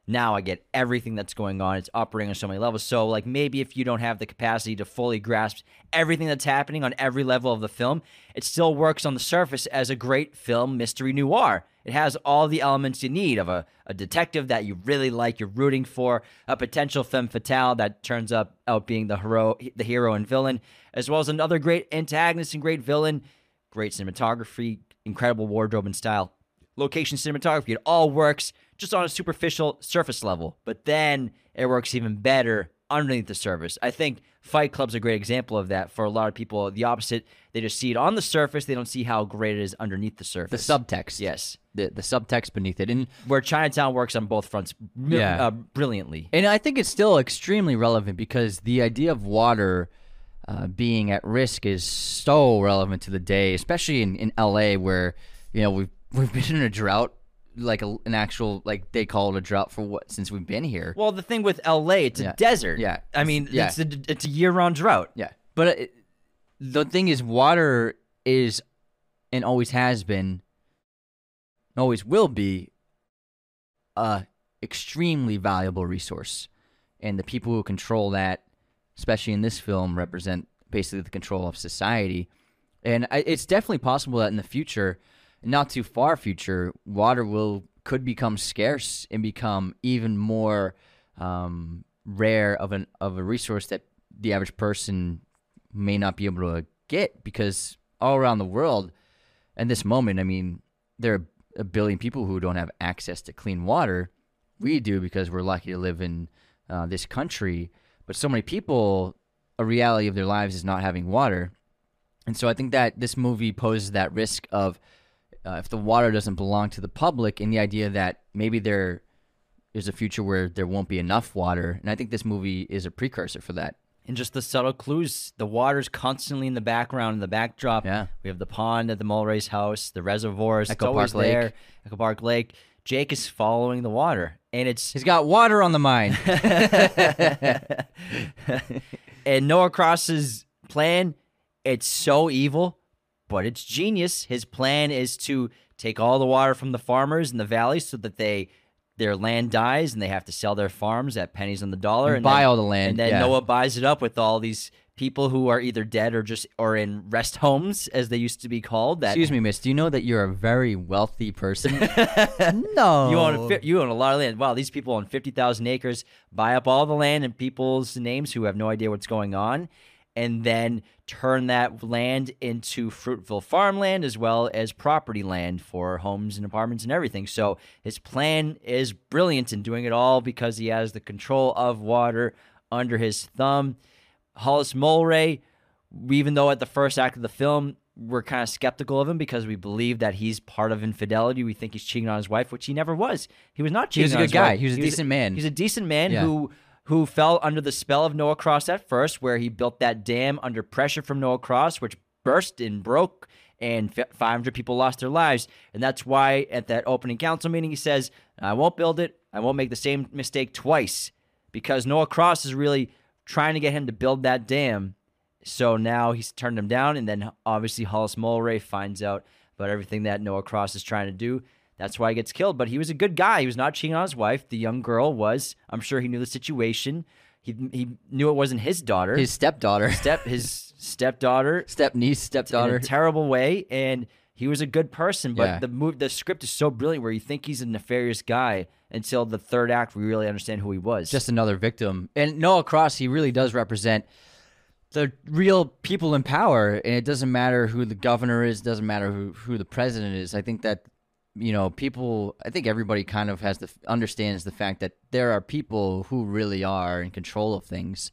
Now I get everything that's going on. It's operating on so many levels. So like maybe if you don't have the capacity to fully grasp everything that's happening on every level of the film, it still works on the surface as a great film, mystery noir. It has all the elements you need of a detective that you really like, you're rooting for, a potential femme fatale that turns up out being the hero and villain, as well as another great antagonist and great villain, great cinematography, incredible wardrobe and style, location cinematography. It all works just on a superficial surface level, but then it works even better underneath the surface. I think Fight Club's a great example of that. For a lot of people, the opposite, they just see it on the surface. They don't see how great it is underneath the surface. The subtext. Yes. The subtext beneath it. And where Chinatown works on both fronts brilliantly. And I think it's still extremely relevant because the idea of water being at risk is so relevant to the day, especially in LA where, you know, we've been in a drought. Like an actual, like they call it a drought for what, since we've been here. Well, the thing with LA, it's a desert. Yeah. I mean, it's a year-round drought. Yeah. But the thing is, water is, and always has been, always will be, a extremely valuable resource. And the people who control that, especially in this film, represent basically the control of society. And it's definitely possible that in the future, not too far future, water could become scarce and become even more rare of a resource that the average person may not be able to get, because all around the world at this moment, I mean, there are a billion people who don't have access to clean water. We do because we're lucky to live in this country, but so many people, a reality of their lives is not having water. And so I think that this movie poses that risk of if the water doesn't belong to the public, and the idea that maybe there is a future where there won't be enough water. And I think this movie is a precursor for that. And just the subtle clues. The water's constantly in the background, in the backdrop. Yeah. We have the pond at the Mulray's house, the reservoirs. Echo Park Lake. There. Echo Park Lake. Jake is following the water. And he's got water on the mind. And Noah Cross's plan, it's so evil, but it's genius. His plan is to take all the water from the farmers in the valley so that their land dies and they have to sell their farms at pennies on the dollar. And buy all the land. And then Noah buys it up with all these people who are either dead or just or in rest homes, as they used to be called. Excuse me, miss. Do you know that you're a very wealthy person? No. You own a lot of land. Wow, these people own 50,000 acres, buy up all the land in people's names who have no idea what's going on, and then turn that land into fruitful farmland as well as property land for homes and apartments and everything. So his plan is brilliant in doing it all because he has the control of water under his thumb. Hollis Mulray, even though at the first act of the film, we're kind of skeptical of him because we believe that he's part of infidelity. We think he's cheating on his wife, which he never was. He was not cheating on his wife. He was a good guy. He was a decent man. He's a decent man who fell under the spell of Noah Cross at first, where he built that dam under pressure from Noah Cross, which burst and broke, and 500 people lost their lives. And that's why at that opening council meeting, he says, I won't build it. I won't make the same mistake twice, because Noah Cross is really trying to get him to build that dam. So now he's turned him down, and then obviously Hollis Mulray finds out about everything that Noah Cross is trying to do. That's why he gets killed. But he was a good guy. He was not cheating on his wife. The young girl was. I'm sure he knew the situation. He knew it wasn't his daughter. His stepdaughter. His stepdaughter. Step-niece, stepdaughter. In a terrible way. And he was a good person. But the script is so brilliant where you think he's a nefarious guy until the third act we really understand who he was. Just another victim. And Noah Cross, he really does represent the real people in power. And it doesn't matter who the governor is. It doesn't matter who the president is. I think that, you know, people, I think everybody kind of understands the fact that there are people who really are in control of things,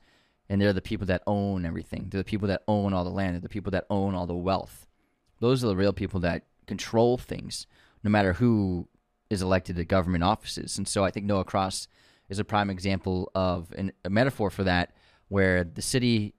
and they're the people that own everything. They're the people that own all the land. They're the people that own all the wealth. Those are the real people that control things, no matter who is elected to government offices. And so I think Noah Cross is a prime example of a metaphor for that, where the city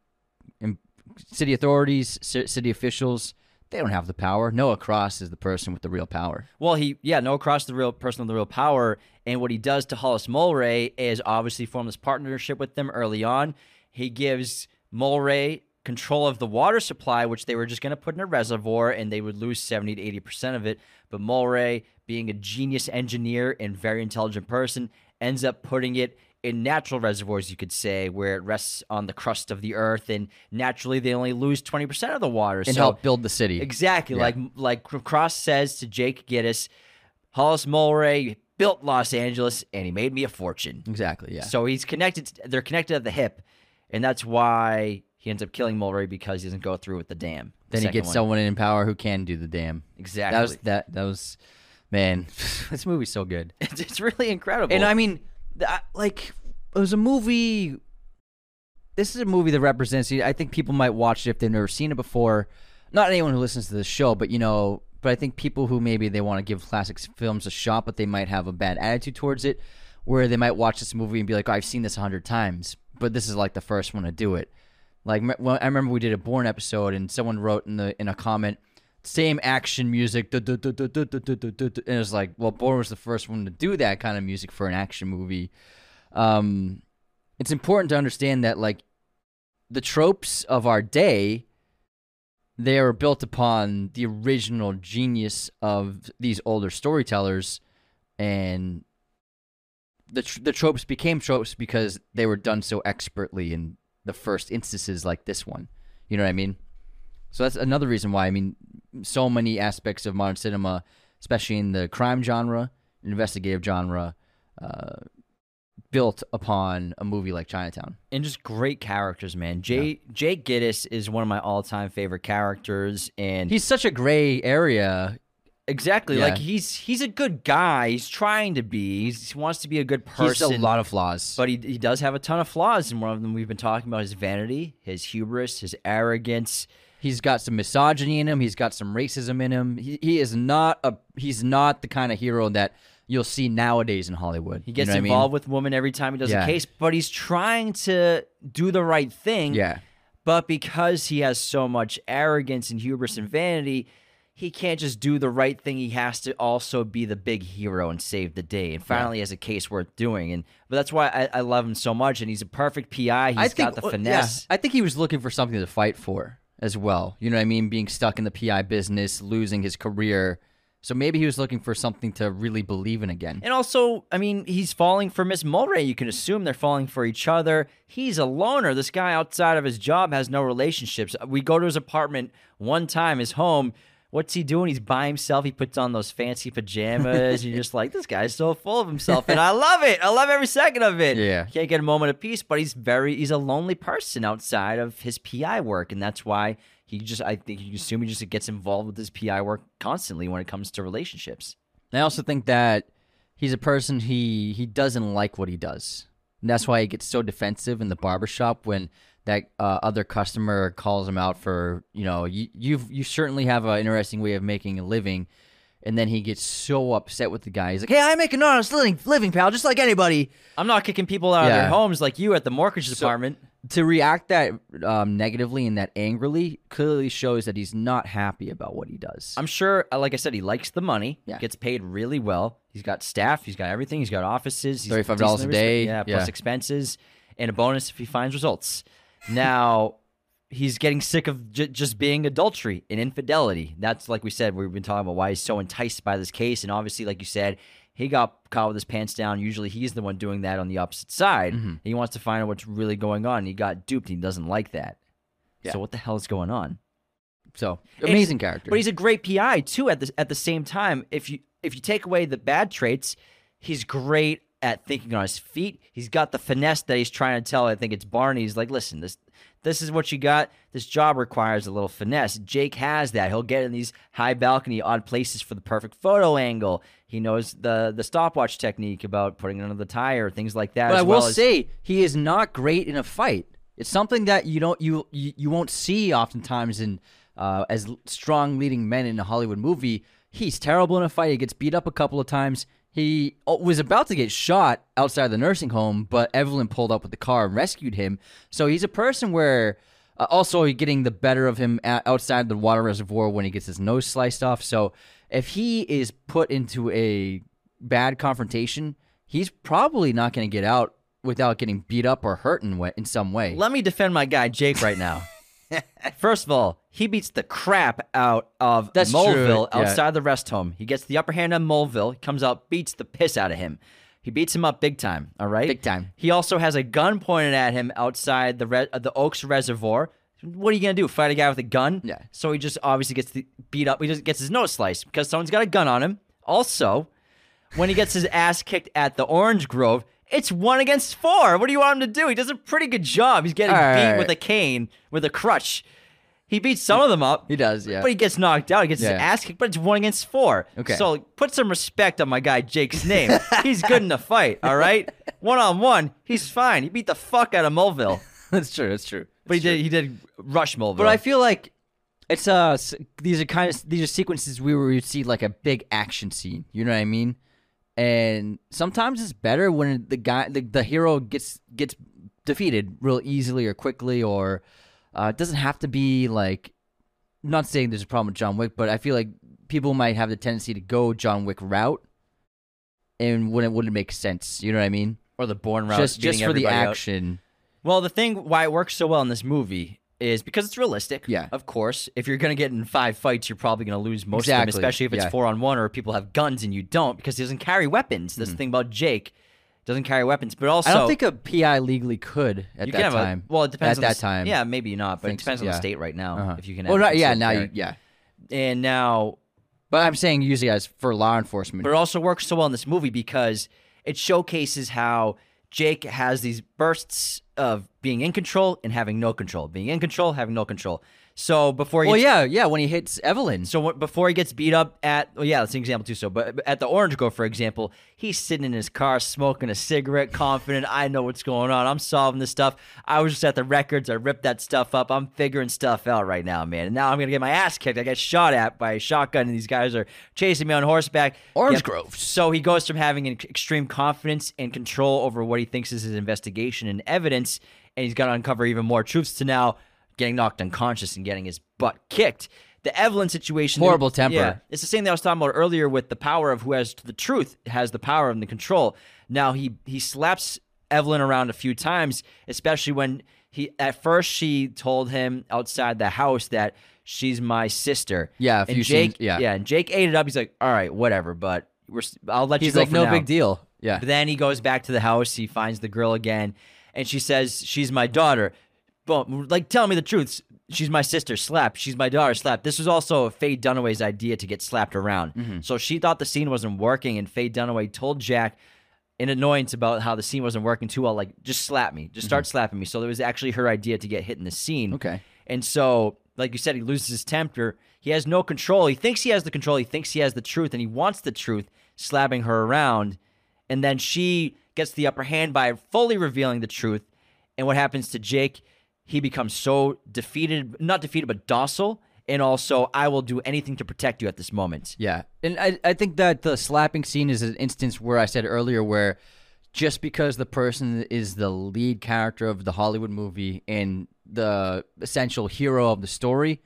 authorities, city officials, they don't have the power. Noah Cross is the person with the real power. Well, Noah Cross is the real person with the real power, and what he does to Hollis Mulray is obviously form this partnership with them early on. He gives Mulray control of the water supply, which they were just going to put in a reservoir, and they would lose 70 to 80% of it. But Mulray, being a genius engineer and very intelligent person, ends up putting it in natural reservoirs, you could say, where it rests on the crust of the earth, and naturally they only lose 20% of the water. And so, help build the city. Exactly. Yeah. Like Cross says to Jake Gittes, Hollis Mulray built Los Angeles and he made me a fortune. Exactly, yeah. So he's connected. They're connected at the hip, and that's why he ends up killing Mulray, because he doesn't go through with the dam. Then he gets someone in power who can do the dam. Exactly. That was man, this movie's so good. It's really incredible. And I mean, like, it was a movie. This is a movie that represents. I think people might watch it if they've never seen it before. Not anyone who listens to this show, but you know. But I think people who maybe they want to give classic films a shot, but they might have a bad attitude towards it, where they might watch this movie and be like, oh, "I've seen this 100 times," but this is like the first one to do it. Like, well, I remember we did a Bourne episode, and someone wrote in a comment, "Same action music," and it was like, well, Bourne was the first one to do that kind of music for an action movie. It's important to understand that, like, the tropes of our day, they are built upon the original genius of these older storytellers, and the tropes became tropes because they were done so expertly in the first instances like this one. You know what I mean? So that's another reason why, I mean, so many aspects of modern cinema, especially in the crime genre, investigative genre, built upon a movie like Chinatown. And just great characters, man. Jake Gittes is one of my all-time favorite characters, and he's such a gray area. Exactly. Yeah. Like, he's a good guy. He's trying to be. He wants to be a good person. He's a lot of flaws. But he does have a ton of flaws, and one of them we've been talking about is vanity, his hubris, his arrogance. He's got some misogyny in him. He's got some racism in him. He's not the kind of hero that you'll see nowadays in Hollywood. He gets involved with women every time he does a case, but he's trying to do the right thing. Yeah. But because he has so much arrogance and hubris and vanity, he can't just do the right thing. He has to also be the big hero and save the day. And finally, has a case worth doing. But that's why I love him so much. And he's a perfect PI. He's got the finesse. Yeah. I think he was looking for something to fight for as well. You know what I mean? Being stuck in the PI business, losing his career. So maybe he was looking for something to really believe in again. And also, I mean, he's falling for Miss Mulray. You can assume they're falling for each other. He's a loner. This guy outside of his job has no relationships. We go to his apartment one time, his home. What's he doing? He's by himself. He puts on those fancy pajamas. You're just like, this guy's so full of himself. And I love it. I love every second of it. Yeah. Can't get a moment of peace, but he's a lonely person outside of his PI work. And that's why I think you assume he just gets involved with his PI work constantly when it comes to relationships. And I also think that he's a person, he doesn't like what he does. And that's why he gets so defensive in the barbershop when that other customer calls him out for, you know, you certainly have an interesting way of making a living. And then he gets so upset with the guy. He's like, hey, I make an honest living, pal, just like anybody. I'm not kicking people out of their homes like you at the mortgage department. To react that negatively and that angrily clearly shows that he's not happy about what he does. I'm sure, like I said, he likes the money. Yeah. Gets paid really well. He's got staff. He's got everything. He's got offices. He's $35 a day. Plus expenses. And a bonus if he finds results. Now, he's getting sick of just being adultery and infidelity. That's, like we said, we've been talking about why he's so enticed by this case. And obviously, like you said, he got caught with his pants down. Usually he's the one doing that on the opposite side. Mm-hmm. He wants to find out what's really going on. He got duped. He doesn't like that. Yeah. So what the hell is going on? So amazing character. But he's a great PI too at the same time. If you take away the bad traits, he's great at thinking on his feet. He's got the finesse that he's trying to tell. I think it's Barney. He's like, listen, this is what you got. This job requires a little finesse. Jake has that. He'll get in these high balcony odd places for the perfect photo angle. He knows the stopwatch technique about putting it under the tire, things like that. But I will say he is not great in a fight. It's something that you won't see oftentimes in as strong leading men in a Hollywood movie. He's terrible in a fight. He gets beat up a couple of times. He was about to get shot outside the nursing home, but Evelyn pulled up with the car and rescued him. So he's a person where also he's getting the better of him outside the water reservoir when he gets his nose sliced off. So if he is put into a bad confrontation, he's probably not going to get out without getting beat up or hurt in some way. Let me defend my guy Jake right now. First of all, he beats the crap out of Mulville outside the rest home. He gets the upper hand on Mulville, comes out, beats the piss out of him. He beats him up big time, all right? Big time. He also has a gun pointed at him outside the Oaks Reservoir. What are you going to do, fight a guy with a gun? Yeah. So he just obviously gets beat up. He just gets his nose sliced because someone's got a gun on him. Also, when he gets his ass kicked at the Orange Grove, it's 1 against 4. What do you want him to do? He does a pretty good job. He's getting beat with a cane, with a crutch. He beats some of them up. He does, yeah. But he gets knocked out. He gets his ass kicked, but it's 1 against 4. Okay. So put some respect on my guy Jake's name. He's good in the fight, all right? 1-on-1, he's fine. He beat the fuck out of Mulville. That's true. But he did rush Mulville. But I feel like it's these are sequences where we would see like a big action scene. You know what I mean? And sometimes it's better when the hero gets defeated real easily or quickly, or it doesn't have to be like. I'm not saying there's a problem with John Wick, but I feel like people might have the tendency to go John Wick route, and when it wouldn't make sense, you know what I mean? Or the Bourne route, just for the action. Out. Well, the thing why it works so well in this movie is because it's realistic. Yeah. Of course, if you're going to get in 5 fights, you're probably going to lose most of them, especially if it's 4-on-1 or people have guns and you don't, because he doesn't carry weapons. That's the thing about Jake. Doesn't carry weapons, but also... I don't think a PI legally could at that time. Well, it depends on that time. Yeah, maybe not, but it depends on the state right now, if you can... Well, and now... But I'm saying usually as for law enforcement. But it also works so well in this movie because it showcases how Jake has these bursts of being in control and having no control. Being in control, having no control. So before he... when he hits Evelyn. So before he gets beat up at... Well, yeah, that's an example too. So, but at the Orange Grove, for example, he's sitting in his car smoking a cigarette, confident. I know what's going on. I'm solving this stuff. I was just at the records. I ripped that stuff up. I'm figuring stuff out right now, man. And now I'm going to get my ass kicked. I get shot at by a shotgun, and these guys are chasing me on horseback. Orange Grove. So he goes from having an extreme confidence and control over what he thinks is his investigation and evidence, and he's going to uncover even more truths to now... getting knocked unconscious and getting his butt kicked. The Evelyn situation... Horrible temper. Yeah, it's the same thing I was talking about earlier with the power of who has the truth, has the power and the control. Now, he slaps Evelyn around a few times, especially when at first she told him outside the house that she's my sister. Yeah, and Jake ate it up. He's like, all right, whatever, but I'll let you go for now. He's like, no big deal. Yeah. But then he goes back to the house. He finds the girl again, and she says, she's my daughter. Like, tell me the truth. She's my sister, slap. She's my daughter, slap. This was also Faye Dunaway's idea to get slapped around. Mm-hmm. So she thought the scene wasn't working, and Faye Dunaway told Jack in annoyance about how the scene wasn't working too well, like, just slap me. Just start slapping me. So it was actually her idea to get hit in the scene. Okay. And so, like you said, he loses his temper. He has no control. He thinks he has the control. He thinks he has the truth, and he wants the truth, slapping her around. And then she gets the upper hand by fully revealing the truth. And what happens to Jake... He becomes so not defeated, but docile, and also, I will do anything to protect you at this moment. Yeah, and I think that the slapping scene is an instance where I said earlier where just because the person is the lead character of the Hollywood movie and the essential hero of the story,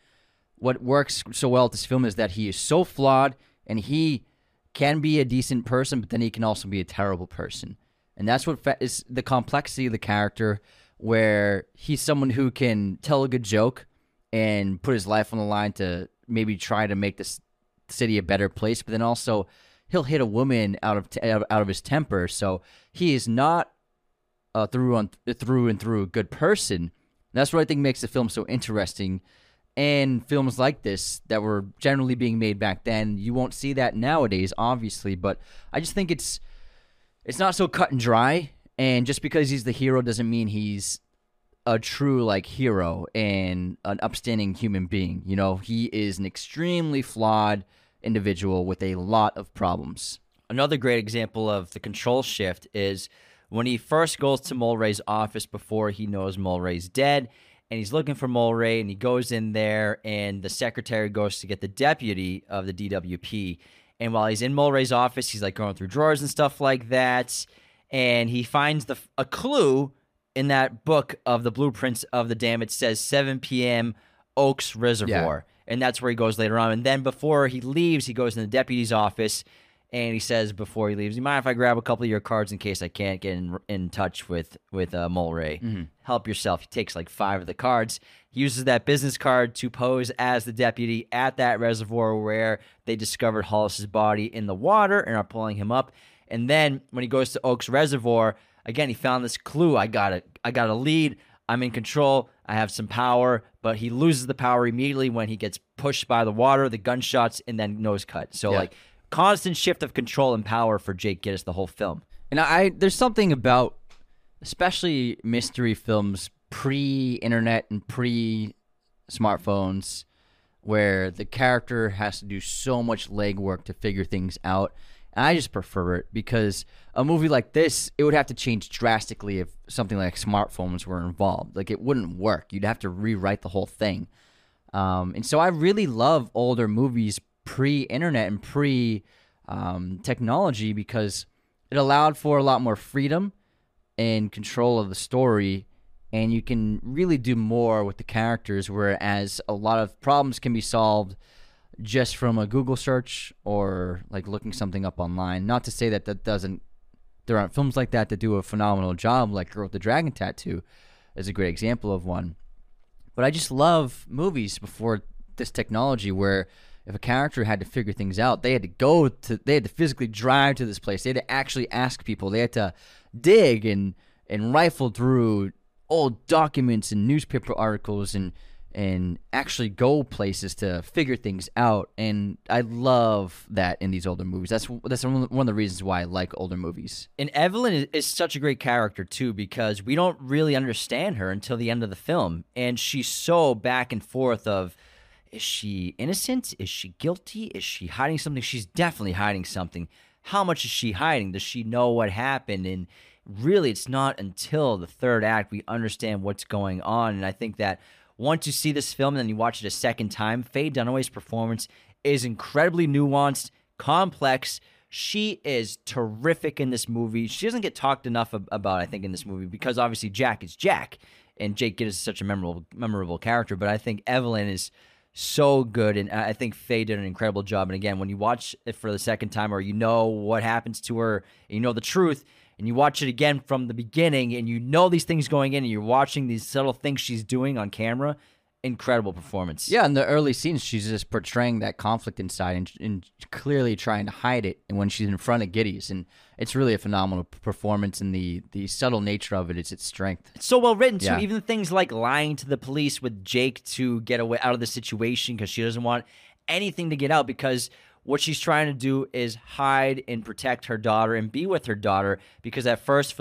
what works so well at this film is that he is so flawed, and he can be a decent person, but then he can also be a terrible person. And that's what is the complexity of the character, where he's someone who can tell a good joke and put his life on the line to maybe try to make this city a better place, but then also he'll hit a woman out of his temper. So he is not through and through a good person. That's what I think makes the film so interesting. And films like this that were generally being made back then, you won't see that nowadays, obviously. But I just think it's not so cut and dry. And just because he's the hero doesn't mean he's a true, like, hero and an upstanding human being. You know, he is an extremely flawed individual with a lot of problems. Another great example of the control shift is when he first goes to Mulray's office before he knows Mulray's dead, and he's looking for Mulray, and he goes in there, and the secretary goes to get the deputy of the DWP. And while he's in Mulray's office, he's, like, going through drawers and stuff like that. And he finds a clue in that book of the blueprints of the dam. It says 7 p.m. Oaks Reservoir. Yeah. And that's where he goes later on. And then before he leaves, he goes in the deputy's office. And he says before he leaves, you mind if I grab a couple of your cards in case I can't get in touch with Mulray? Mm-hmm. Help yourself. He takes like 5 of the cards. He uses that business card to pose as the deputy at that reservoir where they discovered Hollis's body in the water and are pulling him up. And then when he goes to Oaks Reservoir, again, he found this clue. I got a lead. I'm in control. I have some power. But he loses the power immediately when he gets pushed by the water, the gunshots, and then nose cut. So, like, constant shift of control and power for Jake Gittes the whole film. And there's something about, especially mystery films pre-internet and pre-smartphones, where the character has to do so much legwork to figure things out. And I just prefer it, because a movie like this, it would have to change drastically if something like smartphones were involved. Like, it wouldn't work. You'd have to rewrite the whole thing. And so I really love older movies pre-internet and pre-technology, because it allowed for a lot more freedom and control of the story, and you can really do more with the characters, whereas a lot of problems can be solved just from a Google search or like looking something up online. Not to say that there aren't films like that that do a phenomenal job, like Girl with the Dragon Tattoo is a great example of one. But I just love movies before this technology where if a character had to figure things out, they had to physically drive to this place. They had to actually ask people. They had to dig and rifle through old documents and newspaper articles and actually go places to figure things out. And I love that in these older movies. That's one of the reasons why I like older movies. And Evelyn is such a great character, too, because we don't really understand her until the end of the film. And she's so back and forth of, is she innocent? Is she guilty? Is she hiding something? She's definitely hiding something. How much is she hiding? Does she know what happened? And really, it's not until the third act we understand what's going on. And I think that once you see this film and then you watch it a second time, Faye Dunaway's performance is incredibly nuanced, complex. She is terrific in this movie. She doesn't get talked enough about, I think, in this movie, because obviously Jack is Jack, and Jake Gittes is such a memorable character. But I think Evelyn is so good, and I think Faye did an incredible job. And again, when you watch it for the second time, or you know what happens to her, and you know the truth, and you watch it again from the beginning, and you know these things going in, and you're watching these subtle things she's doing on camera, incredible performance. Yeah, in the early scenes, she's just portraying that conflict inside and clearly trying to hide it, and when she's in front of Gittes, and it's really a phenomenal performance, and the subtle nature of it is its strength. It's so well written, too. Yeah. Even things like lying to the police with Jake to get away out of the situation, because she doesn't want anything to get out, because what she's trying to do is hide and protect her daughter and be with her daughter, because at first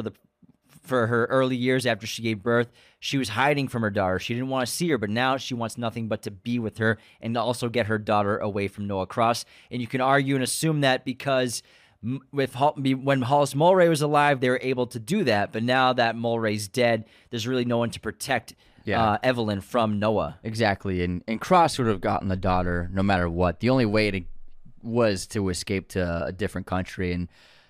for her early years after she gave birth, she was hiding from her daughter. She didn't want to see her, but now she wants nothing but to be with her and also get her daughter away from Noah Cross. And you can argue and assume that because when Hollis Mulray was alive, they were able to do that, but now that Mulray's dead, there's really no one to protect Evelyn from Noah. Exactly, and Cross would have gotten the daughter no matter what. The only way was to escape to a different country, and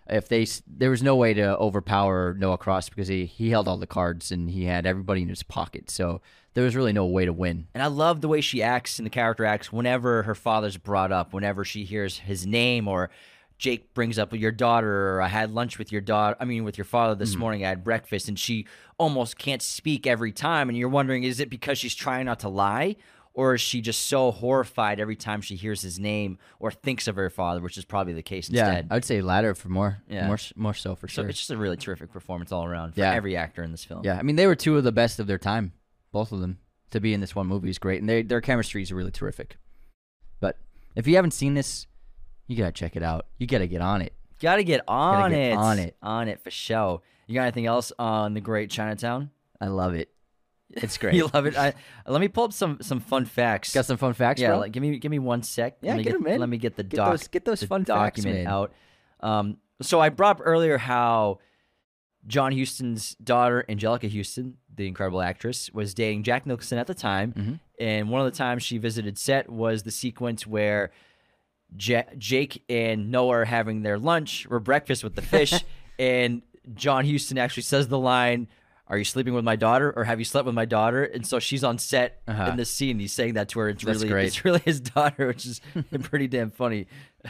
if there was no way to overpower Noah Cross, because he held all the cards and he had everybody in his pocket, so there was really no way to win. And I love the way she acts and the character acts whenever her father's brought up, whenever she hears his name, or Jake brings up your daughter, or I had lunch with your daughter. I mean, with your father this morning, I had breakfast, and she almost can't speak every time, and you're wondering, is it because she's trying not to lie? Or is she just so horrified every time she hears his name or thinks of her father, which is probably the case instead? Yeah, I would say latter for more so for sure. So it's just a really terrific performance all around for every actor in this film. Yeah, I mean, they were two of the best of their time, both of them. To be in this one movie is great, and their chemistry is really terrific. But if you haven't seen this, you got to check it out. You got to get on it. Got to get on it. On it. On it for sure. You got anything else on The Great Chinatown? I love it. It's great. You love it. Let me pull up some fun facts. Got some fun facts, bro? Yeah, give me one sec. Yeah, get them in. Let me get the document out. Get those fun facts out. So I brought up earlier how John Huston's daughter, Angelica Huston, the incredible actress, was dating Jack Nicholson at the time. Mm-hmm. And one of the times she visited set was the sequence where Jake and Noah are having their lunch or breakfast with the fish. And John Huston actually says the line, "Are you sleeping with my daughter, or have you slept with my daughter?" And so she's on set in this scene. He's saying that to her. It's really his daughter, which is pretty damn funny.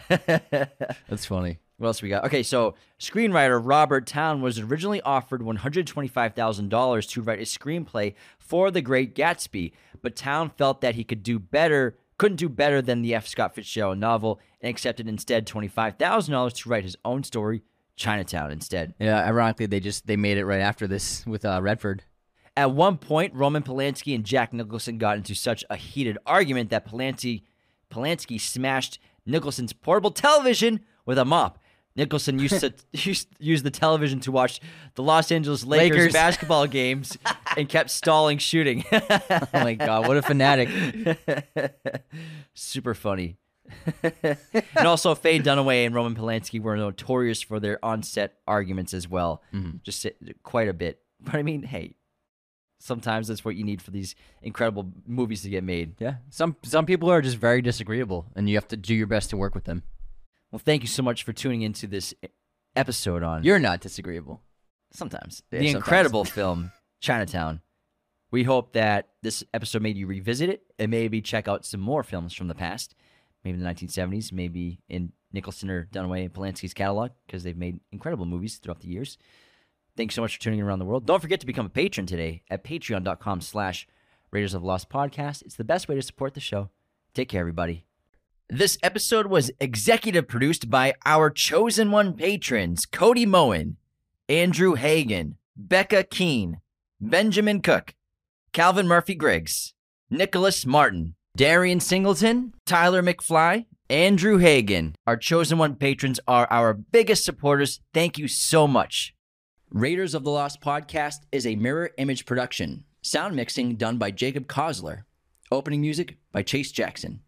That's funny. What else we got? Okay, so screenwriter Robert Towne was originally offered $125,000 to write a screenplay for The Great Gatsby, but Towne felt that he couldn't do better than the F. Scott Fitzgerald novel, and accepted instead $25,000 to write his own story, Chinatown instead. Yeah, ironically, they made it right after this with Redford. At one point, Roman Polanski and Jack Nicholson got into such a heated argument that Polanski smashed Nicholson's portable television with a mop. Nicholson used the television to watch the Los Angeles Lakers. Basketball games and kept stalling shooting. Oh my God, what a fanatic. Super funny. And also, Faye Dunaway and Roman Polanski were notorious for their on-set arguments as well. Mm-hmm. Just quite a bit. But I mean, hey, sometimes that's what you need for these incredible movies to get made. Yeah, some people are just very disagreeable, and you have to do your best to work with them. Well, thank you so much for tuning into this episode on You're Not Disagreeable. Sometimes. Yeah, the sometimes. Incredible film, Chinatown. We hope that this episode made you revisit it and maybe check out some more films from the past, maybe the 1970s, maybe in Nicholson or Dunaway and Polanski's catalog, because they've made incredible movies throughout the years. Thanks so much for tuning in around the world. Don't forget to become a patron today at patreon.com/Raiders of Lost Podcast. It's the best way to support the show. Take care, everybody. This episode was executive produced by our Chosen One patrons, Cody Moen, Andrew Hagen, Becca Keene, Benjamin Cook, Calvin Murphy-Griggs, Nicholas Martin, Darian Singleton, Tyler McFly, Andrew Hagen. Our Chosen One patrons are our biggest supporters. Thank you so much. Raiders of the Lost Podcast is a Mirror Image production. Sound mixing done by Jacob Kozler. Opening music by Chase Jackson.